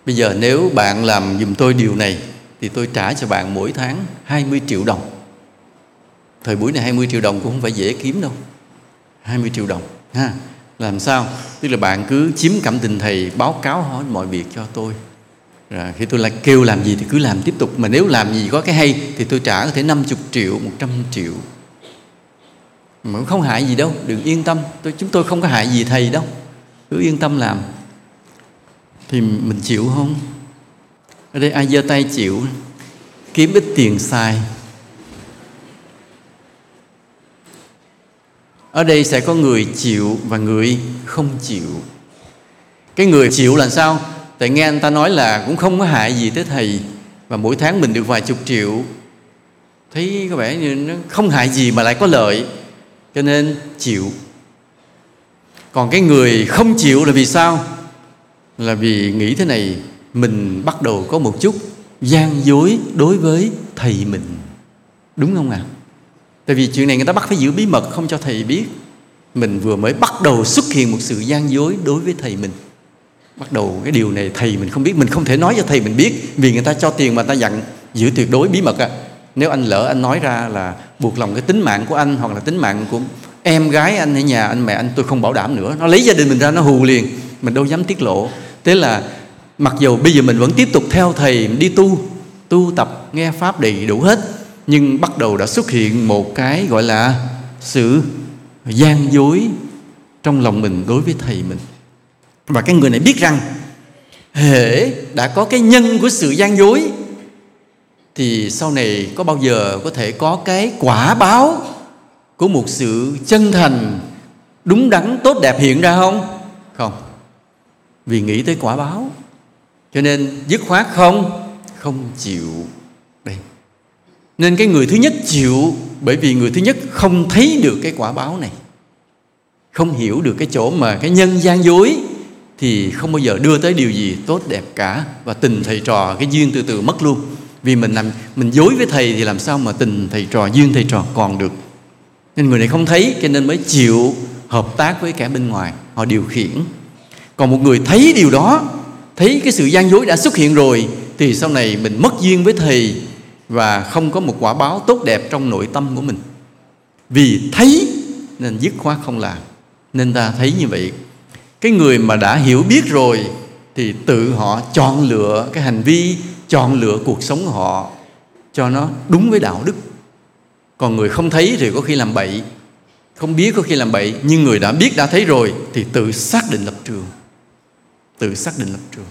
Bây giờ nếu bạn làm giùm tôi điều này thì tôi trả cho bạn mỗi tháng hai mươi triệu đồng. Thời buổi này hai mươi triệu đồng cũng không phải dễ kiếm đâu. Hai mươi triệu đồng ha. Làm sao? Tức là bạn cứ chiếm cảm tình thầy, báo cáo hỏi mọi việc cho tôi. Rồi, khi tôi lại kêu làm gì thì cứ làm tiếp tục. Mà nếu làm gì có cái hay thì tôi trả có thể năm mươi triệu, một trăm triệu. Mà cũng không hại gì đâu, đừng yên tâm, tôi, chúng tôi không có hại gì thầy đâu, cứ yên tâm làm. Thì mình chịu không? Ở đây ai giơ tay chịu? Kiếm ít tiền xài. Ở đây sẽ có người chịu và người không chịu. Cái người chịu là sao? Tại nghe anh ta nói là cũng không có hại gì tới thầy, và mỗi tháng mình được vài chục triệu, thấy có vẻ như nó không hại gì mà lại có lợi, cho nên chịu. Còn cái người không chịu là vì sao? Là vì nghĩ thế này, mình bắt đầu có một chút gian dối đối với thầy mình, đúng không ạ? À? Tại vì chuyện này người ta bắt phải giữ bí mật, không cho thầy biết. Mình vừa mới bắt đầu xuất hiện một sự gian dối đối với thầy mình. Bắt đầu cái điều này thầy mình không biết, mình không thể nói cho thầy mình biết, vì người ta cho tiền mà ta dặn giữ tuyệt đối bí mật à. Nếu anh lỡ anh nói ra là buộc lòng cái tính mạng của anh, hoặc là tính mạng của em gái anh hay nhà anh, mẹ anh, tôi không bảo đảm nữa. Nó lấy gia đình mình ra nó hù liền, mình đâu dám tiết lộ. Thế là mặc dù bây giờ mình vẫn tiếp tục theo thầy đi tu, tu tập nghe Pháp đầy đủ hết, nhưng bắt đầu đã xuất hiện một cái gọi là sự gian dối trong lòng mình đối với thầy mình. Và cái người này biết rằng hễ đã có cái nhân của sự gian dối thì sau này có bao giờ có thể có cái quả báo của một sự chân thành, đúng đắn, tốt đẹp hiện ra không? Không. Vì nghĩ tới quả báo cho nên dứt khoát không, không chịu. Đây. Nên cái người thứ nhất chịu, bởi vì người thứ nhất không thấy được cái quả báo này, không hiểu được cái chỗ mà cái nhân gian dối, thì không bao giờ đưa tới điều gì tốt đẹp cả. Và tình thầy trò, cái duyên từ từ mất luôn. Vì mình làm mình dối với thầy thì làm sao mà tình thầy trò, duyên thầy trò còn được. Nên người này không thấy, cho nên mới chịu hợp tác với kẻ bên ngoài, họ điều khiển. Còn một người thấy điều đó, thấy cái sự gian dối đã xuất hiện rồi, thì sau này mình mất duyên với thầy và không có một quả báo tốt đẹp trong nội tâm của mình. Vì thấy nên dứt khoát không làm. Nên ta thấy như vậy, cái người mà đã hiểu biết rồi thì tự họ chọn lựa cái hành vi, chọn lựa cuộc sống họ cho nó đúng với đạo đức. Còn người không thấy thì có khi làm bậy, không biết có khi làm bậy. Nhưng người đã biết, đã thấy rồi thì tự xác định lập trường, tự xác định lập trường.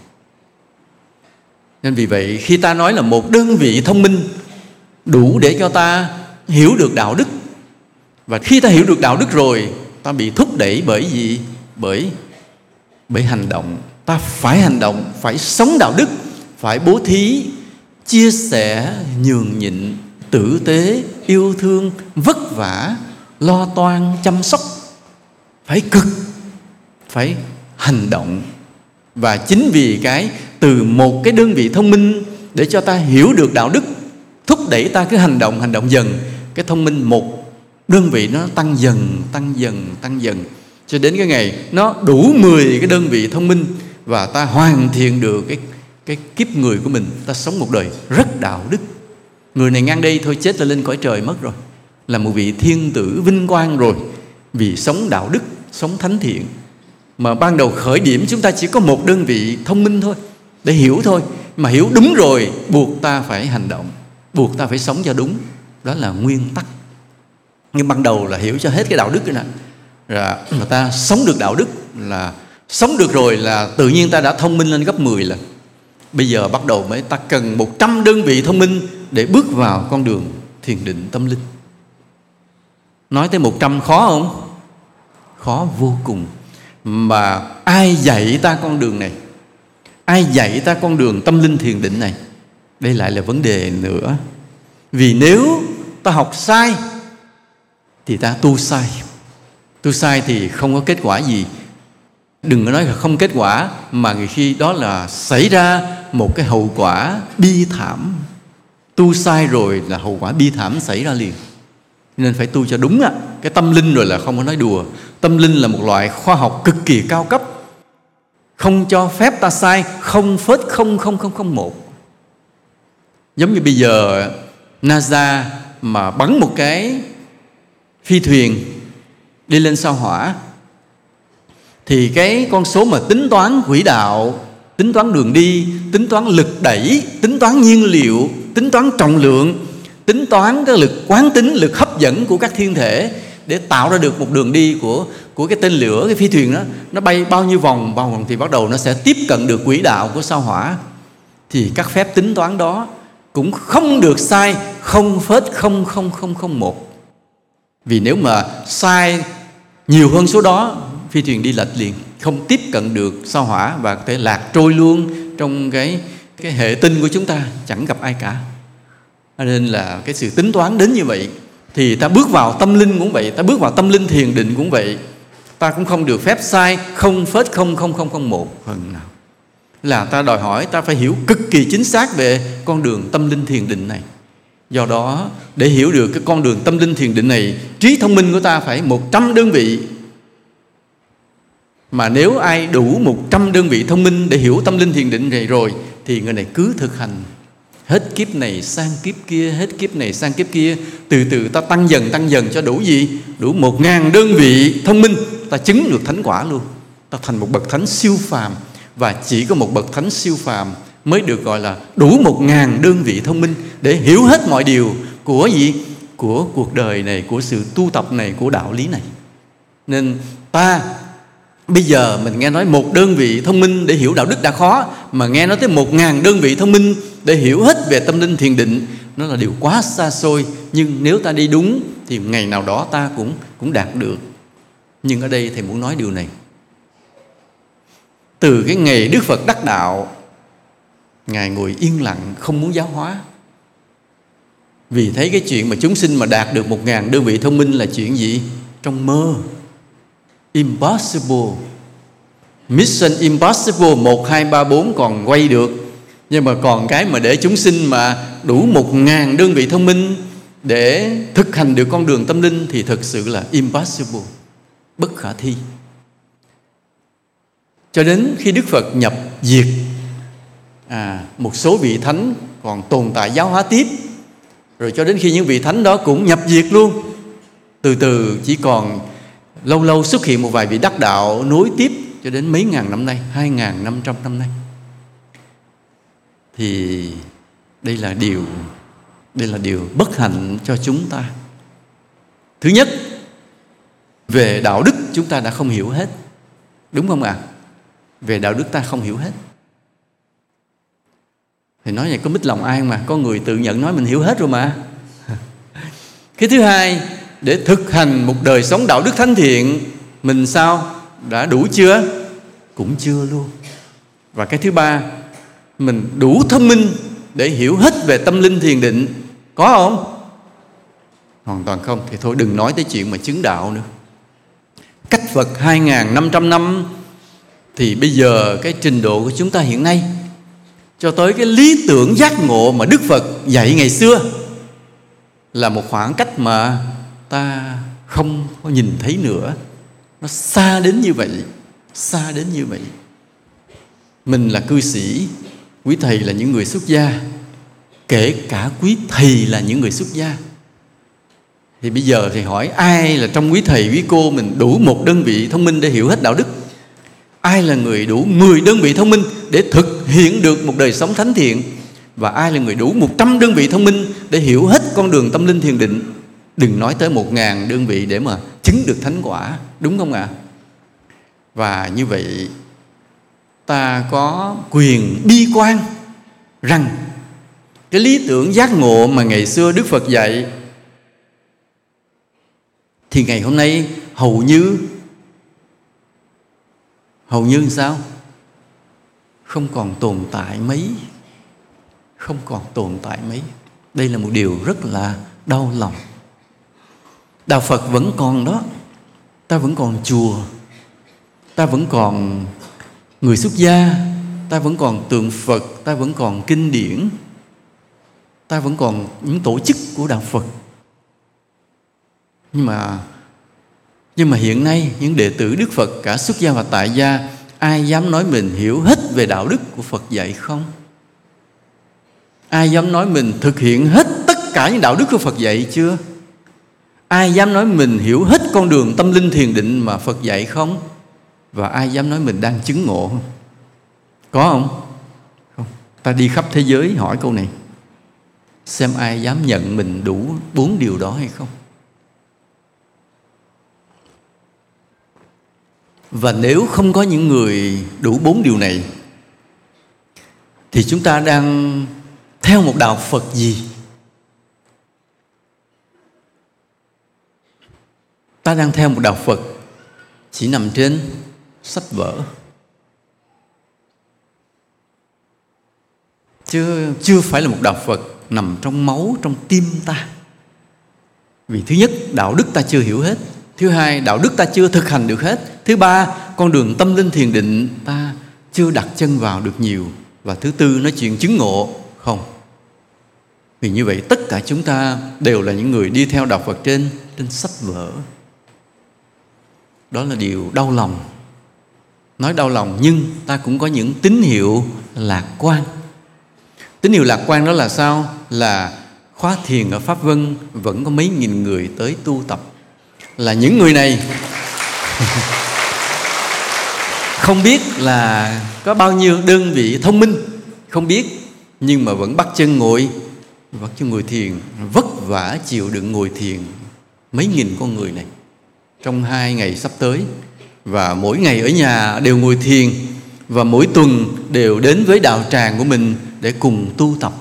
Nên vì vậy khi ta nói là một đơn vị thông minh đủ để cho ta hiểu được đạo đức, và khi ta hiểu được đạo đức rồi, ta bị thúc đẩy bởi gì? Bởi, bởi hành động. Ta phải hành động, phải sống đạo đức, phải bố thí, chia sẻ, nhường nhịn, tử tế, yêu thương, vất vả, lo toan, chăm sóc. Phải cực, phải hành động. Và chính vì cái từ một cái đơn vị thông minh để cho ta hiểu được đạo đức, thúc đẩy ta cứ hành động, hành động dần, cái thông minh một đơn vị nó tăng dần, tăng dần, tăng dần, cho đến cái ngày nó đủ mười cái đơn vị thông minh và ta hoàn thiện được cái, cái kiếp người của mình. Ta sống một đời rất đạo đức. Người này ngang đây thôi chết là lên cõi trời mất rồi, là một vị thiên tử vinh quang rồi, vì sống đạo đức, sống thánh thiện. Mà ban đầu khởi điểm chúng ta chỉ có một đơn vị thông minh thôi, để hiểu thôi. Mà hiểu đúng rồi, buộc ta phải hành động, buộc ta phải sống cho đúng. Đó là nguyên tắc. Nhưng ban đầu là hiểu cho hết cái đạo đức cái này, là ta sống được đạo đức, là sống được rồi là tự nhiên ta đã thông minh lên gấp mười lần. Bây giờ bắt đầu mới ta cần một trăm đơn vị thông minh để bước vào con đường thiền định tâm linh. Nói tới một trăm khó không? Khó vô cùng. Mà ai dạy ta con đường này? Ai dạy ta con đường tâm linh thiền định này? Đây lại là vấn đề nữa. Vì nếu ta học sai thì ta tu sai. Tu sai thì không có kết quả gì. Đừng có nói là không kết quả, mà khi đó là xảy ra một cái hậu quả bi thảm. Tu sai rồi là hậu quả bi thảm xảy ra liền. Nên phải tu cho đúng ạ. Cái tâm linh rồi là không có nói đùa. Tâm linh là một loại khoa học cực kỳ cao cấp, không cho phép ta sai không phết không không không không một. Giống như bây giờ NASA mà bắn một cái phi thuyền đi lên sao Hỏa, thì cái con số mà tính toán quỹ đạo, tính toán đường đi, tính toán lực đẩy, tính toán nhiên liệu, tính toán trọng lượng, tính toán cái lực quán tính, lực hấp dẫn của các thiên thể để tạo ra được một đường đi của, của cái tên lửa, cái phi thuyền đó. Nó bay bao nhiêu vòng, bao vòng thì bắt đầu nó sẽ tiếp cận được quỹ đạo của sao Hỏa. Thì các phép tính toán đó cũng không được sai không phẩy không không không không một. Vì nếu mà sai nhiều hơn số đó, phi thuyền đi lệch liền, không tiếp cận được sao Hỏa và có thể lạc trôi luôn trong cái, cái hệ tinh của chúng ta, chẳng gặp ai cả. Nên là cái sự tính toán đến như vậy. Thì ta bước vào tâm linh cũng vậy, ta bước vào tâm linh thiền định cũng vậy, ta cũng không được phép sai không phẩy không không không không một phần nào. Là ta đòi hỏi ta phải hiểu cực kỳ chính xác về con đường tâm linh thiền định này. Do đó để hiểu được cái con đường tâm linh thiền định này, trí thông minh của ta phải một trăm đơn vị. Mà nếu ai đủ một trăm đơn vị thông minh để hiểu tâm linh thiền định này rồi, thì người này cứ thực hành hết kiếp này sang kiếp kia, hết kiếp này sang kiếp kia. Từ từ ta tăng dần, tăng dần cho đủ gì? Đủ một ngàn đơn vị thông minh, ta chứng được thánh quả luôn. Ta thành một bậc thánh siêu phàm. Và chỉ có một bậc thánh siêu phàm mới được gọi là đủ một ngàn đơn vị thông minh để hiểu hết mọi điều của gì? Của cuộc đời này, của sự tu tập này, của đạo lý này. Nên ta bây giờ mình nghe nói một đơn vị thông minh để hiểu đạo đức đã khó, mà nghe nói tới một ngàn đơn vị thông minh để hiểu hết về tâm linh thiền định, nó là điều quá xa xôi. Nhưng nếu ta đi đúng thì ngày nào đó ta cũng, cũng đạt được. Nhưng ở đây Thầy muốn nói điều này. Từ cái ngày Đức Phật đắc đạo, Ngài ngồi yên lặng không muốn giáo hóa. Vì thấy cái chuyện mà chúng sinh mà đạt được một ngàn đơn vị thông minh là chuyện gì? Trong mơ. Impossible. Mission Impossible một, hai, ba, bốn còn quay được. Nhưng mà còn cái mà để chúng sinh mà đủ một ngàn đơn vị thông minh để thực hành được con đường tâm linh thì thực sự là impossible, bất khả thi. Cho đến khi Đức Phật nhập diệt, à, một số vị thánh còn tồn tại giáo hóa tiếp. Rồi cho đến khi những vị thánh đó cũng nhập diệt luôn. Từ từ chỉ còn lâu lâu xuất hiện một vài vị đắc đạo nối tiếp cho đến mấy ngàn năm nay, hai ngàn năm trăm năm nay. Thì đây là điều đây là điều bất hạnh cho chúng ta. Thứ nhất, về đạo đức chúng ta đã không hiểu hết, đúng không ạ? À? Về đạo đức ta không hiểu hết. Thì nói vậy có mít lòng ai mà, có người tự nhận nói mình hiểu hết rồi mà. Cái thứ hai, để thực hành một đời sống đạo đức thánh thiện, mình sao? Đã đủ chưa? Cũng chưa luôn. Và cái thứ ba, mình đủ thông minh để hiểu hết về tâm linh thiền định, có không? Hoàn toàn không. Thì thôi đừng nói tới chuyện mà chứng đạo nữa. Cách Phật hai ngàn năm trăm năm, thì bây giờ cái trình độ của chúng ta hiện nay cho tới cái lý tưởng giác ngộ mà Đức Phật dạy ngày xưa là một khoảng cách mà ta không có nhìn thấy nữa. Nó xa đến như vậy, xa đến như vậy. Mình là cư sĩ, quý thầy là những người xuất gia, kể cả quý thầy là những người xuất gia. Thì bây giờ thì hỏi ai là trong quý thầy, quý cô mình đủ một đơn vị thông minh để hiểu hết đạo đức? Ai là người đủ mười đơn vị thông minh để thực hiện được một đời sống thánh thiện? Và ai là người đủ một trăm đơn vị thông minh để hiểu hết con đường tâm linh thiền định? Đừng nói tới một ngàn đơn vị để mà chứng được thánh quả, đúng không ạ? À? Và như vậy ta có quyền bi quan rằng cái lý tưởng giác ngộ mà ngày xưa Đức Phật dạy thì ngày hôm nay hầu như hầu như sao? Không còn tồn tại mấy, không còn tồn tại mấy. Đây là một điều rất là đau lòng. Đạo Phật vẫn còn đó, ta vẫn còn chùa, ta vẫn còn người xuất gia, ta vẫn còn tượng Phật, ta vẫn còn kinh điển, ta vẫn còn những tổ chức của Đạo Phật. Nhưng mà Nhưng mà hiện nay những đệ tử Đức Phật, cả xuất gia và tại gia, ai dám nói mình hiểu hết về đạo đức của Phật dạy không? Ai dám nói mình thực hiện hết tất cả những đạo đức của Phật dạy chưa? Ai dám nói mình hiểu hết con đường tâm linh thiền định mà Phật dạy không? Và ai dám nói mình đang chứng ngộ không? Có không? Không. Ta đi khắp thế giới hỏi câu này, xem ai dám nhận mình đủ bốn điều đó hay không. Và nếu không có những người đủ bốn điều này thì chúng ta đang theo một đạo Phật gì? Ta đang theo một đạo Phật chỉ nằm trên sách vở, Chứ chưa phải là một đạo Phật nằm trong máu, trong tim ta. Vì thứ nhất, đạo đức ta chưa hiểu hết. Thứ hai, đạo đức ta chưa thực hành được hết. Thứ ba, con đường tâm linh thiền định ta chưa đặt chân vào được nhiều. Và thứ tư, nói chuyện chứng ngộ không. Vì như vậy tất cả chúng ta đều là những người đi theo đạo Phật trên trên sách vở. Đó là điều đau lòng. Nói đau lòng nhưng ta cũng có những tín hiệu lạc quan. Tín hiệu lạc quan đó là sao? Là khóa thiền ở Pháp Vân vẫn có mấy nghìn người tới tu tập. Là những người này không biết là có bao nhiêu đơn vị thông minh, không biết, nhưng mà vẫn bắt chân ngồi, bắt chân ngồi thiền, vất vả chịu đựng ngồi thiền mấy nghìn con người này trong hai ngày sắp tới. Và mỗi ngày ở nhà đều ngồi thiền, và mỗi tuần đều đến với đạo tràng của mình để cùng tu tập.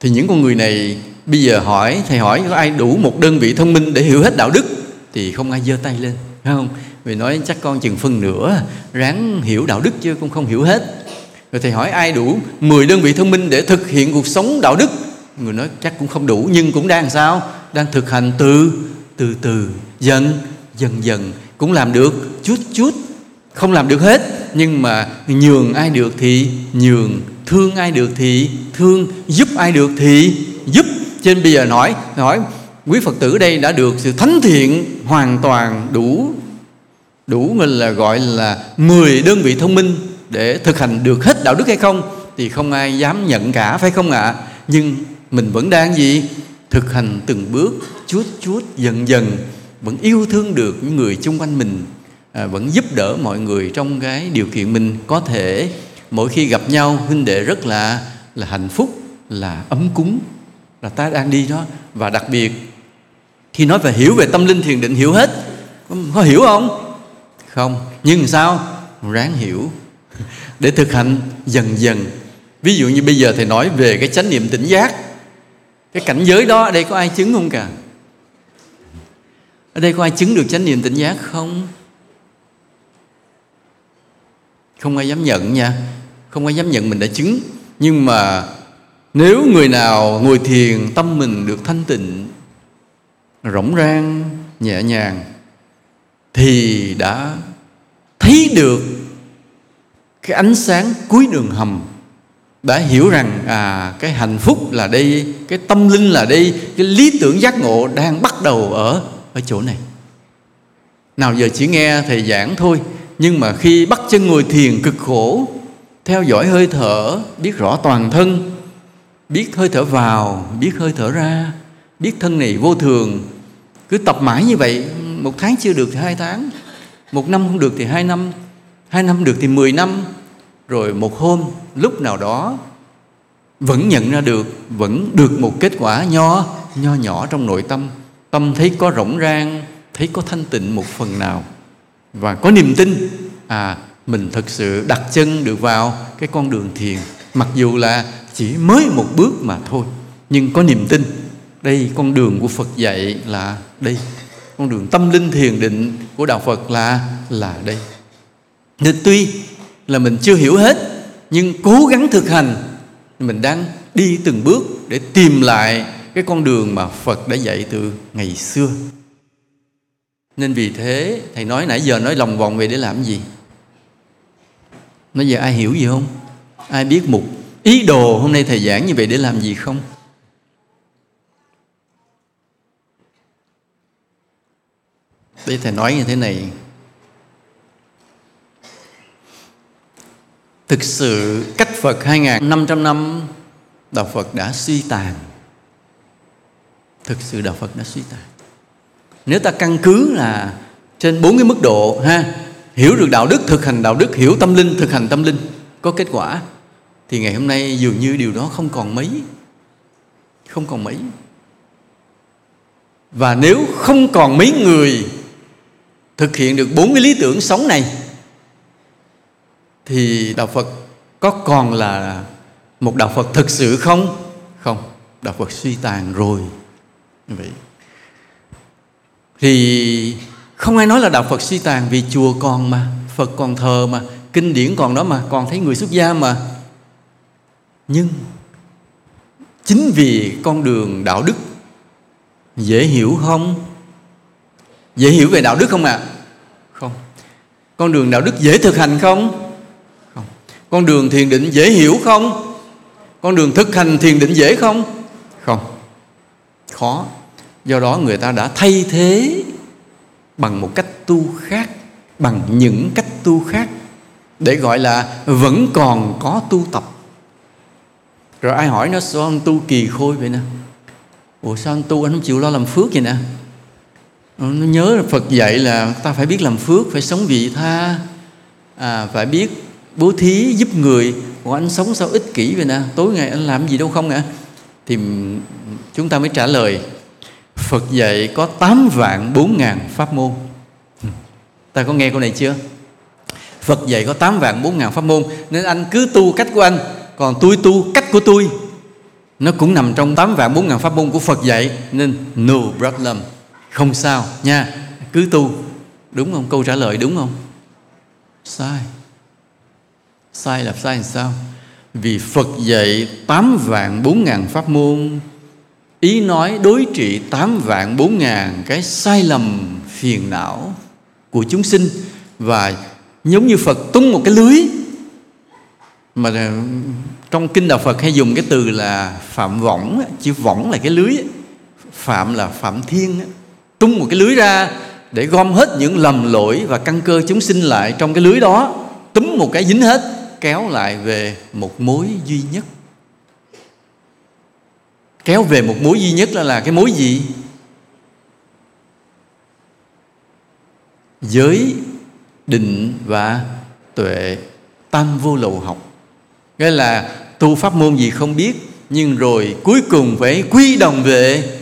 Thì những con người này bây giờ hỏi, thầy hỏi có ai đủ một đơn vị thông minh để hiểu hết đạo đức thì không ai giơ tay lên, phải không? Vì nói chắc con chừng phân nửa ráng hiểu đạo đức chứ cũng không hiểu hết. Rồi thầy hỏi ai đủ mười đơn vị thông minh để thực hiện cuộc sống đạo đức Người nói chắc cũng không đủ, nhưng cũng đang sao? Đang thực hành từ từ từ, dần dần dần. Cũng làm được chút chút, không làm được hết, nhưng mà nhường ai được thì nhường, thương ai được thì thương, giúp ai được thì giúp. Trên bây giờ hỏi hỏi quý Phật tử đây đã được sự thánh thiện hoàn toàn đủ, đủ mình là gọi là mười đơn vị thông minh để thực hành được hết đạo đức hay không thì không ai dám nhận cả, phải không ạ? À? Nhưng mình vẫn đang gì? Thực hành từng bước, chút chút, dần dần, vẫn yêu thương được những người xung quanh mình, à, vẫn giúp đỡ mọi người trong cái điều kiện mình có thể. Mỗi khi gặp nhau huynh đệ rất là là hạnh phúc, là ấm cúng, là ta đang đi đó. Và đặc biệt khi nói về hiểu về tâm linh thiền định, hiểu hết có hiểu không? Không, nhưng sao? Ráng hiểu để thực hành dần dần. Ví dụ như bây giờ thầy nói về cái chánh niệm tỉnh giác, cái cảnh giới đó ở đây có ai chứng không cả? Ở đây có ai chứng được chánh niệm tỉnh giác không? Không ai dám nhận nha, không ai dám nhận mình đã chứng. Nhưng mà nếu người nào ngồi thiền tâm mình được thanh tịnh, rỗng rang, nhẹ nhàng thì đã thấy được cái ánh sáng cuối đường hầm, đã hiểu rằng à, cái hạnh phúc là đây, cái tâm linh là đây, cái lý tưởng giác ngộ đang bắt đầu ở ở chỗ này. Nào giờ chỉ nghe thầy giảng thôi, nhưng mà khi bắt chân ngồi thiền cực khổ, theo dõi hơi thở, biết rõ toàn thân, biết hơi thở vào, biết hơi thở ra, biết thân này vô thường, cứ tập mãi như vậy, một tháng chưa được thì hai tháng, một năm không được thì hai năm, hai năm được thì mười năm, rồi một hôm lúc nào đó vẫn nhận ra được, vẫn được một kết quả nho nho nhỏ trong nội tâm. Tâm thấy có rỗng rang, thấy có thanh tịnh một phần nào, và có niềm tin à mình thật sự đặt chân được vào cái con đường thiền, mặc dù là chỉ mới một bước mà thôi, nhưng có niềm tin đây con đường của Phật dạy là đây, con đường tâm linh thiền định của đạo Phật là là đây. Nên tuy là mình chưa hiểu hết, nhưng cố gắng thực hành, mình đang đi từng bước để tìm lại cái con đường mà Phật đã dạy từ ngày xưa. Nên vì thế thầy nói nãy giờ nói lòng vòng về để làm gì? Nói giờ ai hiểu gì không? Ai biết mục ý đồ hôm nay thầy giảng như vậy để làm gì không? Đây thầy nói như thế này. Thực sự cách Phật hai nghìn năm trăm năm, đạo Phật đã suy tàn. Thực sự đạo Phật đã suy tàn. Nếu ta căn cứ là trên bốn cái mức độ ha, hiểu được đạo đức, thực hành đạo đức, hiểu tâm linh, thực hành tâm linh, có kết quả, thì ngày hôm nay dường như điều đó không còn mấy. Không còn mấy. Và nếu không còn mấy người thực hiện được bốn cái lý tưởng sống này thì đạo Phật có còn là một đạo Phật thực sự không? Không, đạo Phật suy tàn rồi. Vậy thì không ai nói là đạo Phật suy tàn, vì chùa còn mà, Phật còn thờ mà, kinh điển còn đó mà, còn thấy người xuất gia mà. Nhưng chính vì con đường đạo đức dễ hiểu không? Dễ hiểu về đạo đức không ạ? À? Không. Con đường đạo đức dễ thực hành không? Không. Con đường thiền định dễ hiểu không? Con đường thực hành thiền định dễ không? Không. Khó. Do đó người ta đã thay thế bằng một cách tu khác, bằng những cách tu khác để gọi là vẫn còn có tu tập. Rồi ai hỏi nó sao anh tu kỳ khôi vậy nè? Ủa sao anh tu anh không chịu lo làm phước vậy nè? Nó nhớ Phật dạy là ta phải biết làm phước, phải sống vị tha, à, phải biết bố thí giúp người. Còn anh sống sao ích kỷ vậy nè? Tối ngày anh làm gì đâu không ạ? À? Thì chúng ta mới trả lời Phật dạy có tám vạn bốn ngàn pháp môn. Ta có nghe câu này chưa? Phật dạy có tám vạn bốn ngàn pháp môn, nên anh cứ tu cách của anh, còn tôi tu cách của tôi. Nó cũng nằm trong tám vạn bốn ngàn pháp môn của Phật dạy, nên no problem, không sao nha, cứ tu. Đúng không? Câu trả lời đúng không? Sai. Sai là sai làm sao? Vì Phật dạy tám vạn bốn ngàn pháp môn, ý nói đối trị tám vạn bốn ngàn cái sai lầm phiền não của chúng sinh. Và giống như Phật tung một cái lưới, mà trong kinh Đạo Phật hay dùng cái từ là Phạm Võng, chữ võng là cái lưới, Phạm là Phạm Thiên, tung một cái lưới ra để gom hết những lầm lỗi và căn cơ chúng sinh lại trong cái lưới đó, túm một cái dính hết, kéo lại về một mối duy nhất. Kéo về một mối duy nhất là, là cái mối gì? Giới, định và tuệ, tam vô lậu học. Nghĩa là tu pháp môn gì không biết, nhưng rồi cuối cùng phải quy đồng về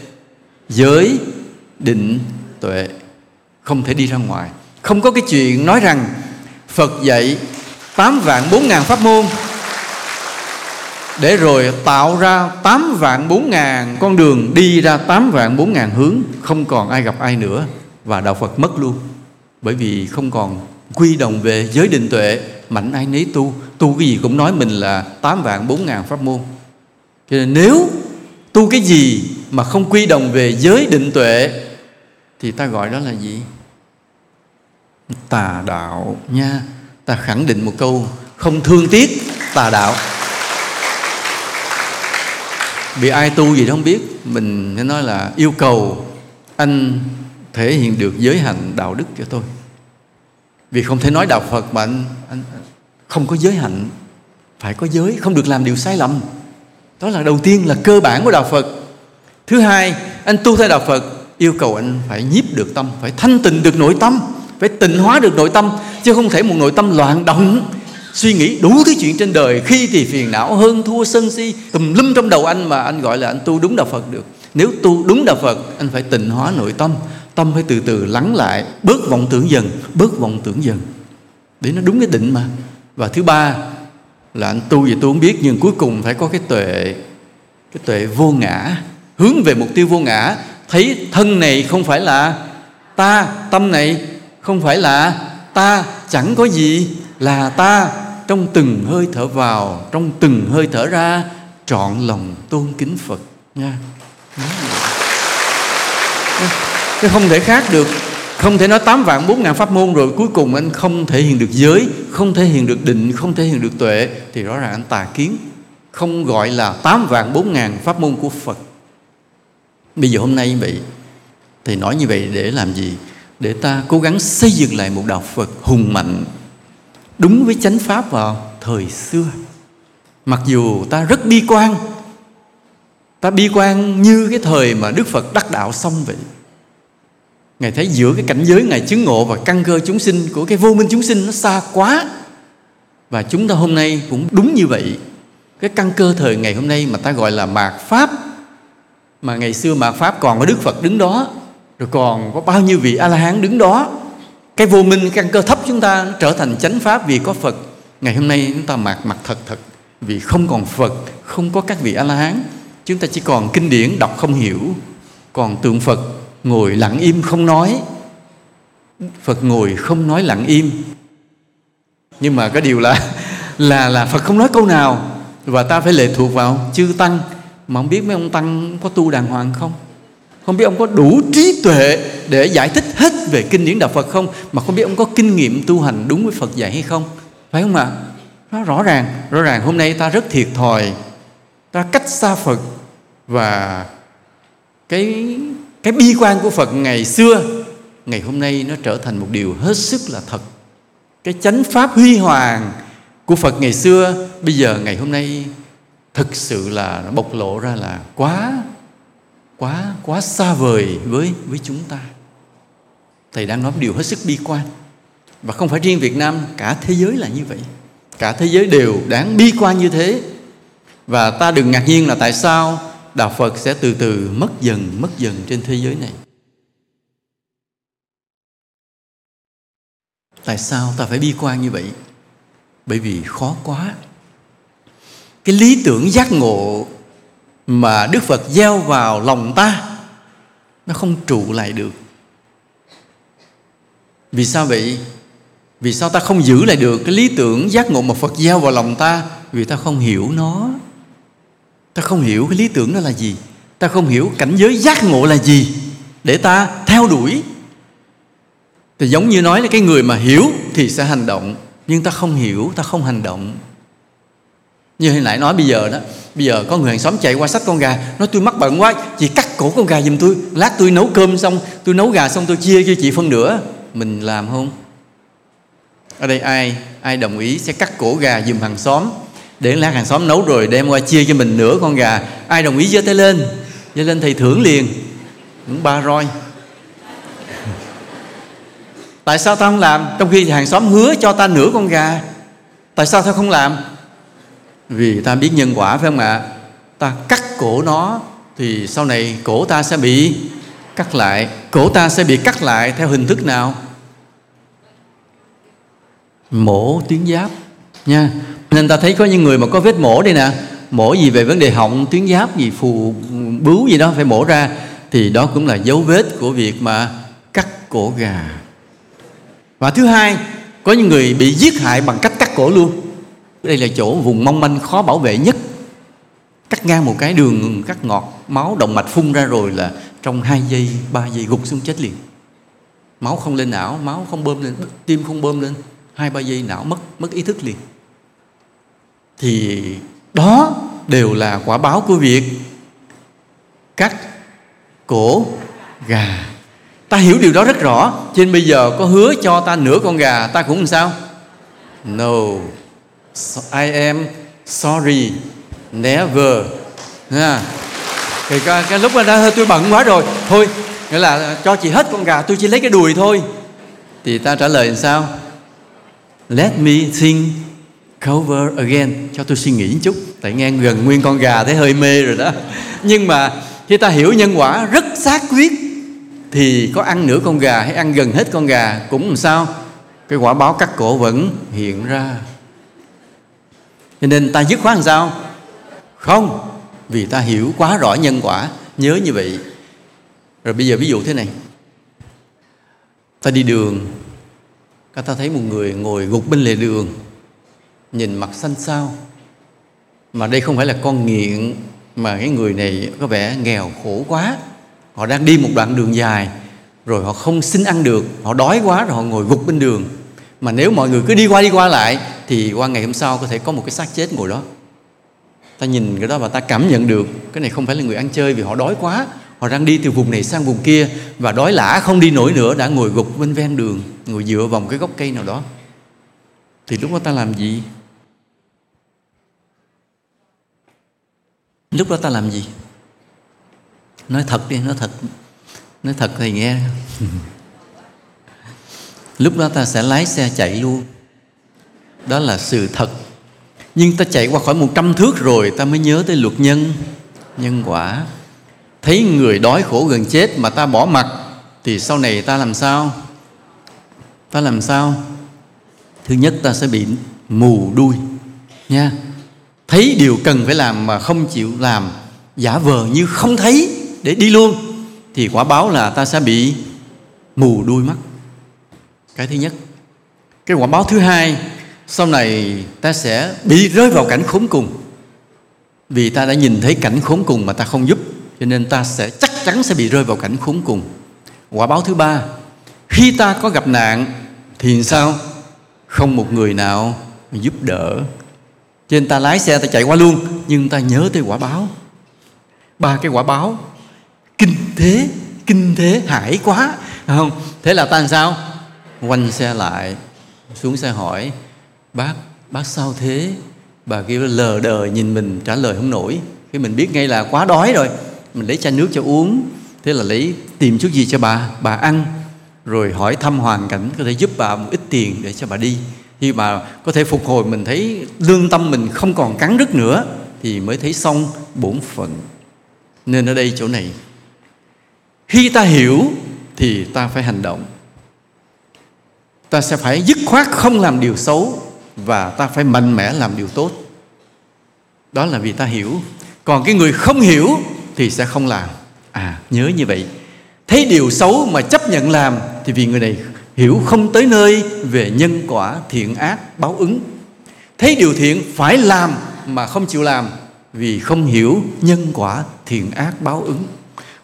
giới, định, tuệ, không thể đi ra ngoài. Không có cái chuyện nói rằng Phật dạy tám vạn bốn ngàn pháp môn để rồi tạo ra tám vạn bốn ngàn con đường đi ra tám vạn bốn ngàn hướng, không còn ai gặp ai nữa, và Đạo Phật mất luôn. Bởi vì không còn quy đồng về giới định tuệ, mạnh ai nấy tu, tu cái gì cũng nói mình là tám vạn bốn ngàn pháp môn. Cho nên nếu tu cái gì mà không quy đồng về giới định tuệ thì ta gọi đó là gì? Tà đạo nha. Ta khẳng định một câu, không thương tiếc tà đạo. Bị ai tu gì đó không biết, mình nên nói là yêu cầu anh thể hiện được giới hạnh đạo đức cho tôi. Vì không thể nói Đạo Phật mà anh, anh không có giới hạnh. Phải có giới, không được làm điều sai lầm. Đó là đầu tiên, là cơ bản của Đạo Phật. Thứ hai, anh tu theo Đạo Phật, yêu cầu anh phải nhiếp được tâm, phải thanh tịnh được nội tâm, phải tịnh hóa được nội tâm, chứ không thể một nội tâm loạn động, suy nghĩ đủ thứ chuyện trên đời, khi thì phiền não hơn thua sân si tùm lum trong đầu anh, mà anh gọi là anh tu đúng Đạo Phật được. Nếu tu đúng Đạo Phật, anh phải tịnh hóa nội tâm, tâm phải từ từ lắng lại, bớt vọng tưởng dần, bớt vọng tưởng dần để nó đúng cái định mà. Và thứ ba là anh tu gì tôi không biết, nhưng cuối cùng phải có cái tuệ, cái tuệ vô ngã, hướng về mục tiêu vô ngã, thấy thân này không phải là ta, tâm này không phải là ta, chẳng có gì là ta, trong từng hơi thở vào, trong từng hơi thở ra, trọn lòng tôn kính Phật nha. Thế không thể khác được, không thể nói tám vạn bốn ngàn pháp môn rồi cuối cùng anh không thể hiện được giới, không thể hiện được định, không thể hiện được tuệ, thì rõ ràng anh tà kiến, không gọi là tám vạn bốn ngàn pháp môn của Phật. Bây giờ hôm nay vậy thì nói như vậy để làm gì? Để ta cố gắng xây dựng lại một Đạo Phật hùng mạnh, đúng với chánh pháp vào thời xưa. Mặc dù ta rất bi quan, ta bi quan như cái thời mà Đức Phật đắc đạo xong vậy. Ngài thấy giữa cái cảnh giới Ngài chứng ngộ và căn cơ chúng sinh của cái vô minh chúng sinh nó xa quá. Và chúng ta hôm nay cũng đúng như vậy. Cái căn cơ thời ngày hôm nay mà ta gọi là Mạt Pháp, mà ngày xưa Mạt Pháp còn có Đức Phật đứng đó, rồi còn có bao nhiêu vị A-la-hán đứng đó. Cái vô minh, căn cơ thấp chúng ta nó trở thành chánh pháp vì có Phật. Ngày hôm nay chúng ta mạt mặt thật thật, vì không còn Phật, không có các vị A-la-hán. Chúng ta chỉ còn kinh điển đọc không hiểu, còn tượng Phật ngồi lặng im không nói. Phật ngồi không nói, lặng im. Nhưng mà cái điều là Là là Phật không nói câu nào, và ta phải lệ thuộc vào chư Tăng. Mà không biết mấy ông Tăng có tu đàng hoàng không, không biết ông có đủ trí tuệ để giải thích hết về kinh điển Đạo Phật không, mà không biết ông có kinh nghiệm tu hành đúng với Phật dạy hay không. Phải không ạ? Nó rõ ràng, rõ ràng hôm nay ta rất thiệt thòi, ta cách xa Phật. Và cái, cái bi quan của Phật ngày xưa, ngày hôm nay nó trở thành một điều hết sức là thật. Cái chánh pháp huy hoàng của Phật ngày xưa, bây giờ ngày hôm nay thực sự là nó bộc lộ ra là quá quá quá xa vời với với chúng ta. Thầy đang nói điều hết sức bi quan, và không phải riêng Việt Nam, cả thế giới là như vậy, cả thế giới đều đáng bi quan như thế. Và ta đừng ngạc nhiên là tại sao Đạo Phật sẽ từ từ mất dần mất dần trên thế giới này. Tại sao ta phải bi quan như vậy? Bởi vì khó quá. Cái lý tưởng giác ngộ mà Đức Phật gieo vào lòng ta nó không trụ lại được. Vì sao vậy? Vì sao ta không giữ lại được cái lý tưởng giác ngộ mà Phật gieo vào lòng ta? vì ta không hiểu nó. Ta không hiểu cái lý tưởng nó là gì, ta không hiểu cảnh giới giác ngộ là gì để ta theo đuổi. Thì giống như nói là cái người mà hiểu thì sẽ hành động, nhưng ta không hiểu, ta không hành động. Như hồi nãy nói bây giờ đó, bây giờ có người hàng xóm chạy qua xách con gà, nói tôi mắc bận quá, chị cắt cổ con gà giùm tôi, lát tôi nấu cơm xong, tôi nấu gà xong tôi chia cho chị phân nửa. Mình làm không? Ở đây ai ai đồng ý sẽ cắt cổ gà giùm hàng xóm, để lát hàng xóm nấu rồi đem qua chia cho mình nửa con gà. Ai đồng ý giơ tay lên, giơ lên thầy thưởng liền, những ba roi. Tại sao ta không làm? Trong khi hàng xóm hứa cho ta nửa con gà, tại sao ta không làm? Vì ta biết nhân quả, phải không ạ? À? Ta cắt cổ nó thì sau này cổ ta sẽ bị cắt lại. Cổ ta sẽ bị cắt lại theo hình thức nào? Mổ tuyến giáp nha. Nên ta thấy có những người mà có vết mổ đây nè, mổ gì về vấn đề họng, tuyến giáp gì, phù bướu gì đó phải mổ ra, thì đó cũng là dấu vết của việc mà cắt cổ gà. Và thứ hai, có những người bị giết hại bằng cách cắt cổ luôn. Đây là chỗ vùng mong manh khó bảo vệ nhất. Cắt ngang một cái đường cắt ngọt, máu động mạch phun ra rồi là trong hai giây, ba giây gục xuống chết liền. Máu không lên não, máu không bơm lên, tim không bơm lên, hai ba giây não mất, mất ý thức liền. Thì đó đều là quả báo của việc cắt cổ gà. Ta hiểu điều đó rất rõ, cho nên bây giờ có hứa cho ta nửa con gà, ta cũng làm sao? No, I am sorry, never. À, thì cái, cái lúc đó tôi bận quá rồi, thôi, nghĩa là cho chị hết con gà, tôi chỉ lấy cái đùi thôi. Thì ta trả lời làm sao? Let me think over again, cho tôi suy nghĩ một chút. Tại nghe gần nguyên con gà thấy hơi mê rồi đó. Nhưng mà khi ta hiểu nhân quả rất xác quyết, thì có ăn nửa con gà hay ăn gần hết con gà cũng làm sao? Cái quả báo cắt cổ vẫn hiện ra. Cho nên ta dứt khoát làm sao? Không, vì ta hiểu quá rõ nhân quả. Nhớ như vậy. Rồi bây giờ ví dụ thế này. Ta đi đường, ta thấy một người ngồi gục bên lề đường, nhìn mặt xanh xao. Mà đây không phải là con nghiện, mà cái người này có vẻ nghèo khổ quá. Họ đang đi một đoạn đường dài, rồi họ không xin ăn được, họ đói quá rồi họ ngồi gục bên đường. Mà nếu mọi người cứ đi qua đi qua lại thì qua ngày hôm sau có thể có một cái xác chết ngồi đó. Ta nhìn cái đó và ta cảm nhận được cái này không phải là người ăn chơi, vì họ đói quá, họ đang đi từ vùng này sang vùng kia và đói lả không đi nổi nữa, đã ngồi gục bên ven đường, ngồi dựa vào một cái gốc cây nào đó. Thì lúc đó ta làm gì? Lúc đó ta làm gì? Nói thật đi, nói thật. Nói thật thì nghe. Lúc đó ta sẽ lái xe chạy luôn. Đó là sự thật. Nhưng ta chạy qua khỏi một trăm thước rồi, ta mới nhớ tới luật nhân, nhân quả. Thấy người đói khổ gần chết mà ta bỏ mặc, thì sau này ta làm sao? Ta làm sao? Thứ nhất, ta sẽ bị mù đuôi nha. Thấy điều cần phải làm mà không chịu làm, giả vờ như không thấy để đi luôn, thì quả báo là ta sẽ bị mù đuôi mắt. Cái thứ nhất. Cái quả báo thứ hai, sau này ta sẽ bị rơi vào cảnh khốn cùng. Vì ta đã nhìn thấy cảnh khốn cùng mà ta không giúp, cho nên ta sẽ chắc chắn sẽ bị rơi vào cảnh khốn cùng. Quả báo thứ ba, khi ta có gặp nạn thì sao? Không một người nào giúp đỡ. Cho nên ta lái xe ta chạy qua luôn, nhưng ta nhớ tới quả báo. Ba cái quả báo kinh thế, kinh thế hãi quá, không? Thế là ta làm sao? Quanh xe lại, xuống xe hỏi bác, bác sao thế? Bà kia lờ đờ nhìn mình trả lời không nổi. Khi mình biết ngay là quá đói rồi, mình lấy chai nước cho uống, thế là lấy tìm chút gì cho bà, bà ăn, rồi hỏi thăm hoàn cảnh, có thể giúp bà một ít tiền để cho bà đi. Khi bà có thể phục hồi, mình thấy lương tâm mình không còn cắn rứt nữa, thì mới thấy xong bổn phận. Nên ở đây chỗ này, khi ta hiểu thì ta phải hành động. Ta sẽ phải dứt khoát không làm điều xấu, và ta phải mạnh mẽ làm điều tốt. Đó là vì ta hiểu. Còn cái người không hiểu thì sẽ không làm. À, nhớ như vậy. Thấy điều xấu mà chấp nhận làm, thì vì người này hiểu không tới nơi về nhân quả thiện ác báo ứng. thấy điều thiện phải làm mà không chịu làm, vì không hiểu nhân quả thiện ác báo ứng.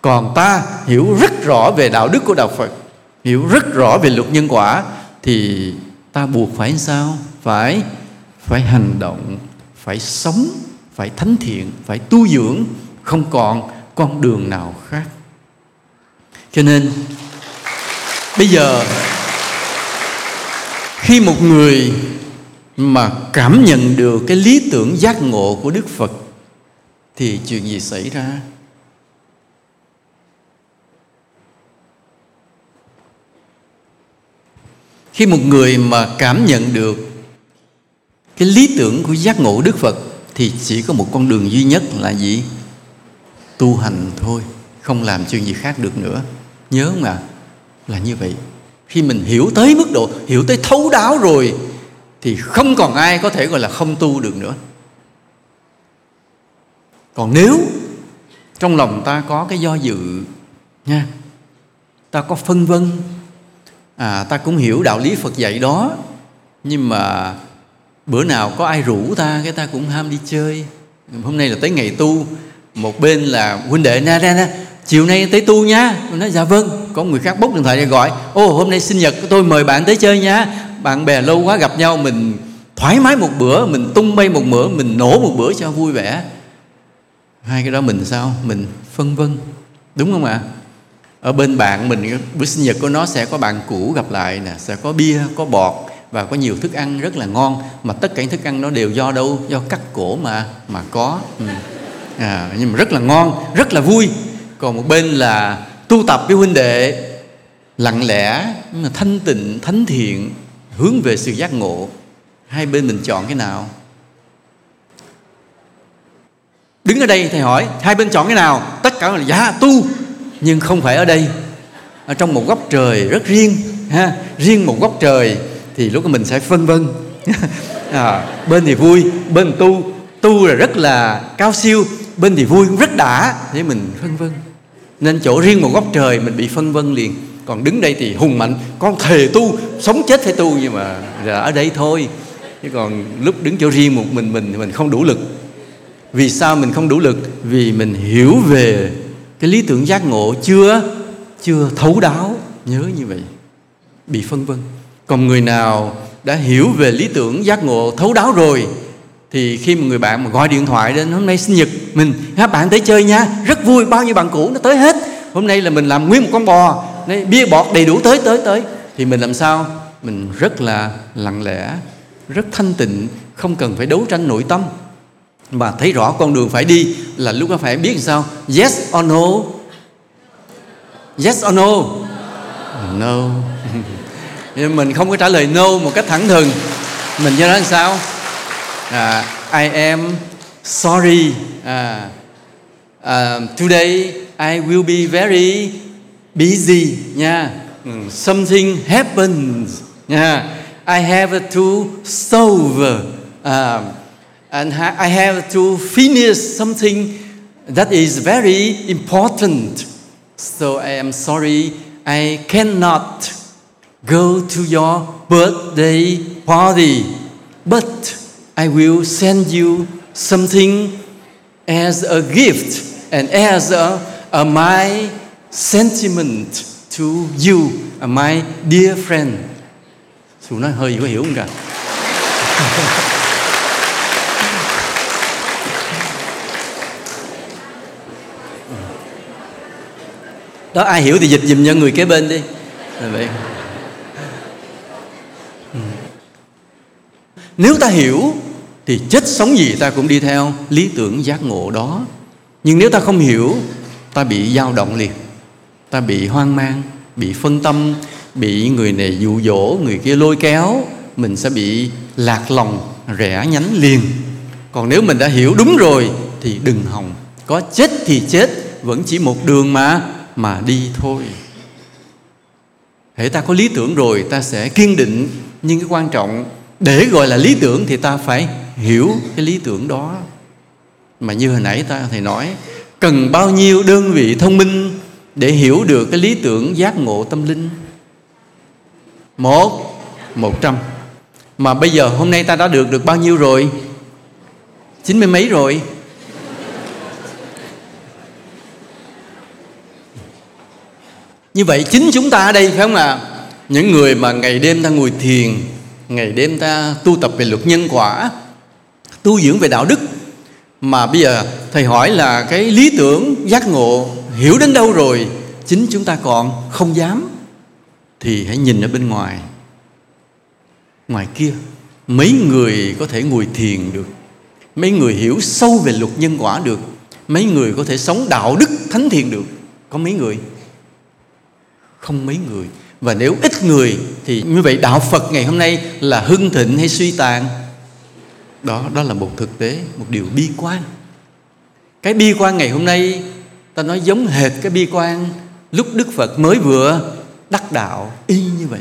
Còn ta hiểu rất rõ về đạo đức của Đạo Phật, hiểu rất rõ về luật nhân quả, thì ta buộc phải sao? Phải phải hành động, phải sống, phải thánh thiện, phải tu dưỡng, không còn con đường nào khác. Cho nên bây giờ khi một người mà cảm nhận được cái lý tưởng giác ngộ của Đức Phật thì chuyện gì xảy ra? Khi một người mà cảm nhận được cái lý tưởng của giác ngộ Đức Phật thì chỉ có một con đường duy nhất là gì? Tu hành thôi, không làm chuyện gì khác được nữa. Nhớ không ạ? Là như vậy. Khi mình hiểu tới mức độ, hiểu tới thấu đáo rồi thì không còn ai có thể gọi là không tu được nữa. Còn nếu trong lòng ta có cái do dự nha, ta có phân vân, à, ta cũng hiểu đạo lý Phật dạy đó, nhưng mà bữa nào có ai rủ ta cái ta cũng ham đi chơi. Hôm nay là tới ngày tu, một bên là huynh đệ na na na, chiều nay tới tu nha. Mình nói dạ vâng. Có người khác bốc điện thoại ra gọi, ô hôm nay sinh nhật của tôi mời bạn tới chơi nha. Bạn bè lâu quá gặp nhau, mình thoải mái một bữa, mình tung bay một bữa, mình nổ một bữa cho vui vẻ. Hai cái đó mình sao? Mình phân vân, đúng không ạ? Ở bên bạn mình, bữa sinh nhật của nó sẽ có bạn cũ gặp lại nè, sẽ có bia, có bọt và có nhiều thức ăn rất là ngon. Mà tất cả những thức ăn đó đều do đâu? Do cắt cổ mà mà có. Ừ. À, nhưng mà rất là ngon, rất là vui. Còn một bên là tu tập với huynh đệ, lặng lẽ, nhưng mà thanh tịnh, thánh thiện, hướng về sự giác ngộ. Hai bên mình chọn cái nào? Đứng ở đây thầy hỏi, hai bên chọn cái nào? Tất cả là dạ tu, nhưng không phải ở đây, ở trong một góc trời rất riêng ha, riêng một góc trời. Thì lúc đó mình sẽ phân vân. À, bên thì vui, bên tu, tu là rất là cao siêu, bên thì vui cũng rất đã, thế mình phân vân. Nên chỗ riêng một góc trời mình bị phân vân liền. Còn đứng đây thì hùng mạnh, con thề tu, sống chết phải tu, nhưng mà là ở đây thôi. Chứ còn lúc đứng chỗ riêng một mình mình thì mình không đủ lực. Vì sao mình không đủ lực? Vì mình hiểu về cái lý tưởng giác ngộ chưa chưa thấu đáo, nhớ như vậy, bị phân vân. Còn người nào đã hiểu về lý tưởng giác ngộ thấu đáo rồi thì khi một người bạn mà gọi điện thoại đến, hôm nay sinh nhật mình, các bạn tới chơi nha, rất vui, bao nhiêu bạn cũ nó tới hết, hôm nay là mình làm nguyên một con bò, bia bọt đầy đủ, tới tới tới, thì mình làm sao? Mình rất là lặng lẽ, rất thanh tịnh, không cần phải đấu tranh nội tâm, mà thấy rõ con đường phải đi. Là lúc đó phải biết làm sao? Yes or no? Yes or no? No. Nhưng mình không có trả lời no một cách thẳng thừng. Mình cho nó làm sao? À, I am sorry. À, uh, today I will be very busy. Yeah. Something happens. Yeah. I have to solve. Uh, and I have to finish something that is very important. So I am sorry, I cannot go to your birthday party. But I will send you something as a gift and as a, a my sentiment to you, my dear friend. Dù nói hơi có hiểu không cả? Đó, ai hiểu thì dịch dùm cho người kế bên đi. Là vậy. Nếu ta hiểu thì chết sống gì ta cũng đi theo lý tưởng giác ngộ đó. Nhưng nếu ta không hiểu, ta bị dao động liền, ta bị hoang mang, bị phân tâm, bị người này dụ dỗ, người kia lôi kéo, mình sẽ bị lạc lòng, rẽ nhánh liền. Còn nếu mình đã hiểu đúng rồi thì đừng hòng, có chết thì chết, vẫn chỉ một đường mà mà đi thôi. Hễ ta có lý tưởng rồi ta sẽ kiên định, nhưng cái quan trọng để gọi là lý tưởng thì ta phải hiểu cái lý tưởng đó. Mà như hồi nãy ta thầy nói, cần bao nhiêu đơn vị thông minh để hiểu được cái lý tưởng giác ngộ tâm linh? Một, một trăm. Mà bây giờ hôm nay ta đã được được bao nhiêu rồi? Chín mươi mấy rồi. Như vậy chính chúng ta ở đây, phải không ạ? À? Những người mà ngày đêm ta ngồi thiền, ngày đêm ta tu tập về luật nhân quả, tu dưỡng về đạo đức, mà bây giờ thầy hỏi là cái lý tưởng giác ngộ hiểu đến đâu rồi, chính chúng ta còn không dám, thì hãy nhìn ở bên ngoài. Ngoài kia mấy người có thể ngồi thiền được, mấy người hiểu sâu về luật nhân quả được, mấy người có thể sống đạo đức thánh thiện được, có mấy người? Không mấy người. Và nếu ít người thì như vậy đạo Phật ngày hôm nay là hưng thịnh hay suy tàn? Đó, đó là một thực tế, một điều bi quan. Cái bi quan ngày hôm nay ta nói giống hệt cái bi quan lúc Đức Phật mới vừa đắc đạo, y như vậy.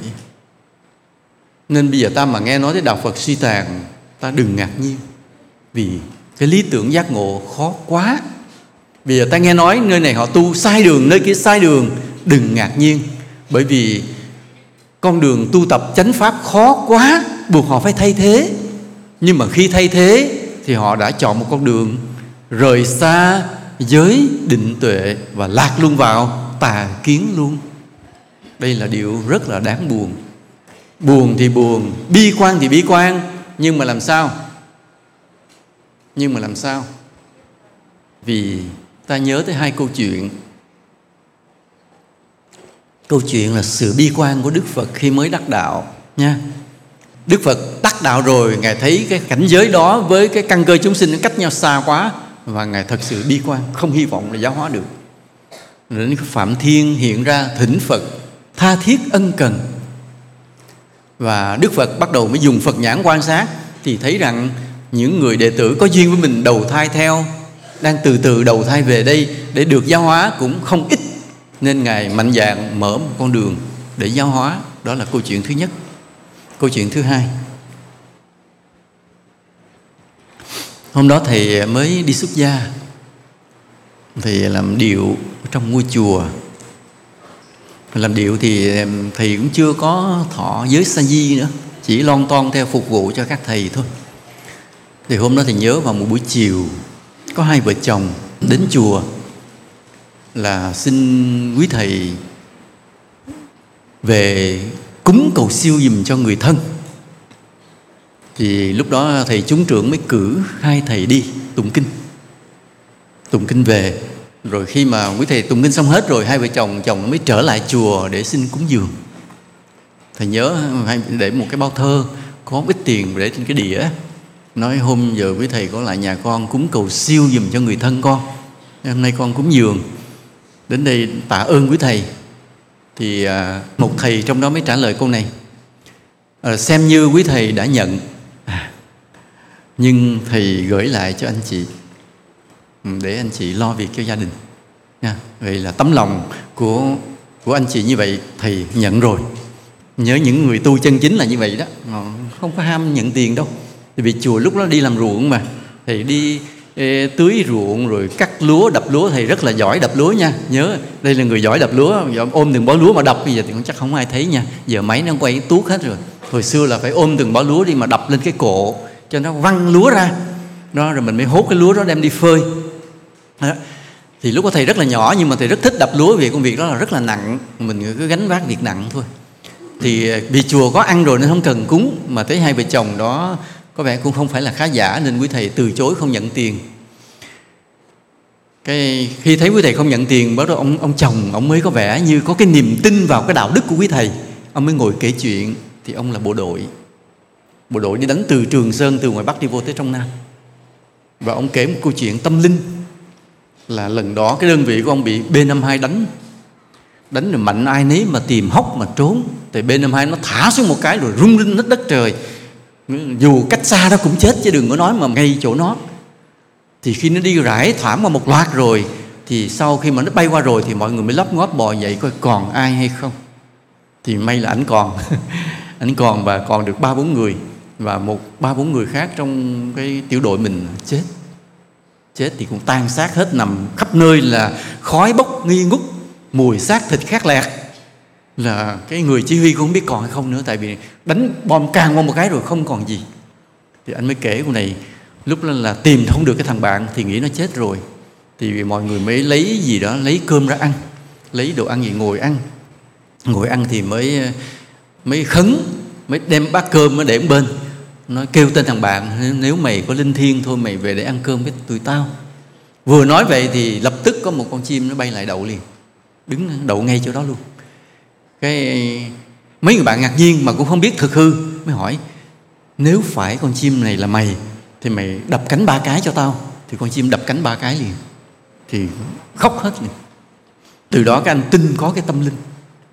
Nên bây giờ ta mà nghe nói tới đạo Phật suy tàn, ta đừng ngạc nhiên, vì cái lý tưởng giác ngộ khó quá. Bây giờ ta nghe nói nơi này họ tu sai đường, nơi kia sai đường, đừng ngạc nhiên, bởi vì con đường tu tập chánh pháp khó quá, buộc họ phải thay thế. Nhưng mà khi thay thế thì họ đã chọn một con đường rời xa giới định tuệ và lạc luôn vào tà kiến luôn. Đây là điều rất là đáng buồn. Buồn thì buồn, bi quan thì bi quan, nhưng mà làm sao? Nhưng mà làm sao? Vì ta nhớ tới hai câu chuyện. Câu chuyện là sự bi quan của Đức Phật khi mới đắc đạo nha. Đức Phật đắc đạo rồi, Ngài thấy cái cảnh giới đó với cái căn cơ chúng sinh nó cách nhau xa quá, và Ngài thật sự bi quan, không hy vọng là giáo hóa được. Nên Phạm Thiên hiện ra thỉnh Phật tha thiết ân cần. Và Đức Phật bắt đầu mới dùng Phật nhãn quan sát, thì thấy rằng những người đệ tử có duyên với mình đầu thai theo, đang từ từ đầu thai về đây để được giáo hóa cũng không ít. Nên Ngài mạnh dạn mở một con đường để giáo hóa. Đó là câu chuyện thứ nhất. Câu chuyện thứ hai, hôm đó thầy mới đi xuất gia, thầy làm điệu trong ngôi chùa. Làm điệu thì thầy cũng chưa có thọ giới sa di nữa, chỉ lon ton theo phục vụ cho các thầy thôi. Thì hôm đó thầy nhớ vào một buổi chiều, có hai vợ chồng đến chùa là xin quý thầy về cúng cầu siêu giùm cho người thân. Thì lúc đó thầy chúng trưởng mới cử hai thầy đi tụng kinh. Tụng kinh về, rồi khi mà quý thầy tụng kinh xong hết rồi, hai vợ chồng chồng mới trở lại chùa để xin cúng dường. Thầy nhớ để một cái bao thơ có ít tiền để trên cái đĩa, nói hôm giờ quý thầy có lại nhà con cúng cầu siêu giùm cho người thân con, hôm nay con cúng dường, đến đây tạ ơn quý thầy. Thì một thầy trong đó mới trả lời câu này: à, xem như quý thầy đã nhận, à, nhưng thầy gửi lại cho anh chị để anh chị lo việc cho gia đình. Nha, vậy là tấm lòng của của anh chị như vậy thầy nhận rồi. Nhớ những người tu chân chính là như vậy đó, không có ham nhận tiền đâu. Tại vì chùa lúc đó đi làm ruộng mà, thầy đi ê, tưới ruộng rồi cắt lúa, đập lúa. Thầy rất là giỏi đập lúa nha, nhớ đây là người giỏi đập lúa, ôm từng bó lúa mà đập. Bây giờ thì cũng chắc không ai thấy nha, giờ máy nó quay tuốt hết rồi. Hồi xưa là phải ôm từng bó lúa đi mà đập lên cái cộ cho nó văng lúa ra đó, rồi mình mới hốt cái lúa đó đem đi phơi đó. Thì lúc đó thầy rất là nhỏ, nhưng mà thầy rất thích đập lúa, vì công việc đó là rất là nặng, mình cứ gánh vác việc nặng thôi. Thì vì chùa có ăn rồi nên không cần cúng, mà thấy hai vợ chồng đó có vẻ cũng không phải là khá giả, nên quý thầy từ chối không nhận tiền. Cái khi thấy quý thầy không nhận tiền, bắt đầu ông ông chồng ông mới có vẻ như có cái niềm tin vào cái đạo đức của quý thầy. Ông mới ngồi kể chuyện. Thì ông là bộ đội, bộ đội đi đánh từ Trường Sơn, từ ngoài Bắc đi vô tới trong Nam. Và ông kể một câu chuyện tâm linh là lần đó cái đơn vị của ông bị B năm mươi hai đánh. Đánh rồi mạnh ai nấy mà tìm hốc mà trốn. Thì B năm mươi hai nó thả xuống một cái rồi rung rinh hết đất trời, dù cách xa nó cũng chết chứ đừng có nói mà ngay chỗ nó. Thì khi nó đi rải thoảng qua một loạt rồi, thì sau khi mà nó bay qua rồi thì mọi người mới lóp ngóp bò dậy coi còn ai hay không. Thì may là ảnh còn ảnh còn và còn được ba bốn người, và một ba bốn người khác trong cái tiểu đội mình chết. Chết thì cũng tan xác hết, nằm khắp nơi là khói bốc nghi ngút, mùi xác thịt khét lẹt. là cái người chỉ huy cũng không biết còn hay không nữa, tại vì đánh bom càng qua một cái rồi không còn gì. Thì anh mới kể con này, lúc đó là tìm không được cái thằng bạn thì nghĩ nó chết rồi, thì mọi người mới lấy gì đó, lấy cơm ra ăn, lấy đồ ăn gì ngồi ăn, ngồi ăn thì mới mới khấn, mới đem bát cơm mới để bên, nó kêu tên thằng bạn: nếu mày có linh thiêng thôi mày về để ăn cơm với tụi tao. Vừa nói vậy thì lập tức có một con chim nó bay lại đậu liền, đứng đậu ngay chỗ đó luôn. Cái mấy người bạn ngạc nhiên mà cũng không biết thực hư, mới hỏi: nếu phải con chim này là mày thì mày đập cánh ba cái cho tao. Thì con chim đập cánh ba cái liền, thì khóc hết liền. Từ đó các anh tin có cái tâm linh,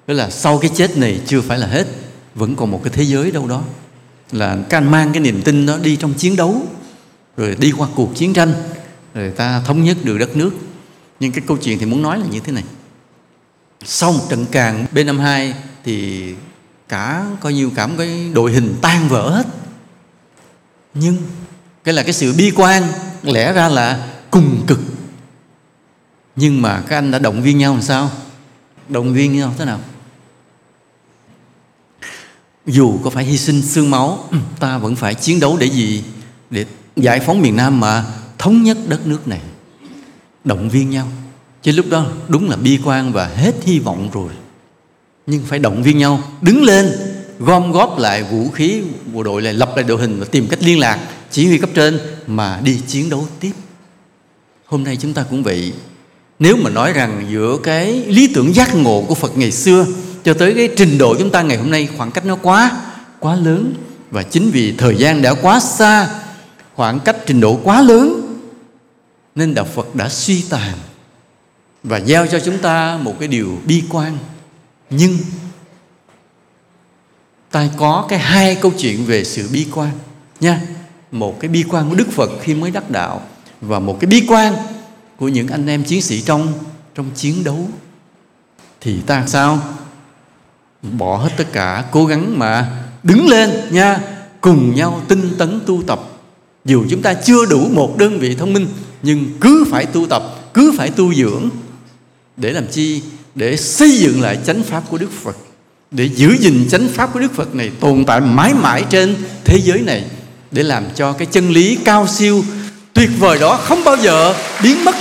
tức là sau cái chết này chưa phải là hết, vẫn còn một cái thế giới đâu đó. Là các anh mang cái niềm tin đó đi trong chiến đấu, rồi đi qua cuộc chiến tranh, rồi ta thống nhất được đất nước. Nhưng cái câu chuyện thì muốn nói là như thế này: sau một trận càn B năm hai thì cả coi như cả một cái đội hình tan vỡ hết. Nhưng cái là cái sự bi quan lẽ ra là cùng cực, nhưng mà các anh đã động viên nhau làm sao? Động viên nhau thế nào? Dù có phải hy sinh xương máu, ta vẫn phải chiến đấu để gì? Để giải phóng miền Nam mà, thống nhất đất nước này. Động viên nhau. Chứ lúc đó đúng là bi quan và hết hy vọng rồi, nhưng phải động viên nhau, đứng lên, gom góp lại vũ khí, bộ đội lại lập lại đội hình và tìm cách liên lạc, chỉ huy cấp trên mà đi chiến đấu tiếp. Hôm nay chúng ta cũng vậy. Nếu mà nói rằng giữa cái lý tưởng giác ngộ của Phật ngày xưa cho tới cái trình độ chúng ta ngày hôm nay, khoảng cách nó quá, quá lớn. Và chính vì thời gian đã quá xa, khoảng cách trình độ quá lớn, nên Đạo Phật đã suy tàn và giao cho chúng ta một cái điều bi quan. Nhưng ta có cái hai câu chuyện về sự bi quan nha. Một cái bi quan của Đức Phật khi mới đắc đạo, và một cái bi quan của những anh em chiến sĩ trong trong chiến đấu. Thì ta sao? Bỏ hết tất cả, cố gắng mà đứng lên nha, cùng nhau tinh tấn tu tập. Dù chúng ta chưa đủ một đơn vị thông minh, nhưng cứ phải tu tập, cứ phải tu dưỡng. Để làm chi? Để xây dựng lại chánh pháp của Đức Phật, để giữ gìn chánh pháp của Đức Phật này tồn tại mãi mãi trên thế giới này, để làm cho cái chân lý cao siêu tuyệt vời đó không bao giờ biến mất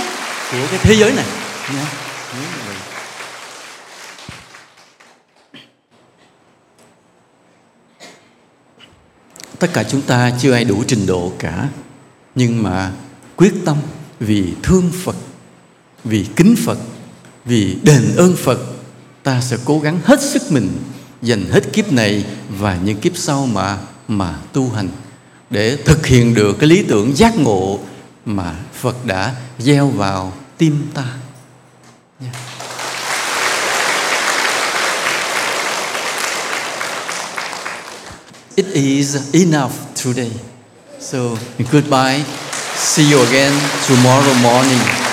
của cái thế giới này. Tất cả chúng ta chưa ai đủ trình độ cả, nhưng mà quyết tâm vì thương Phật, vì kính Phật, vì đền ơn Phật, ta sẽ cố gắng hết sức mình, dành hết kiếp này và những kiếp sau mà mà tu hành, để thực hiện được cái lý tưởng giác ngộ mà Phật đã gieo vào tim ta. Yeah. It is enough today. So goodbye. See you again tomorrow morning.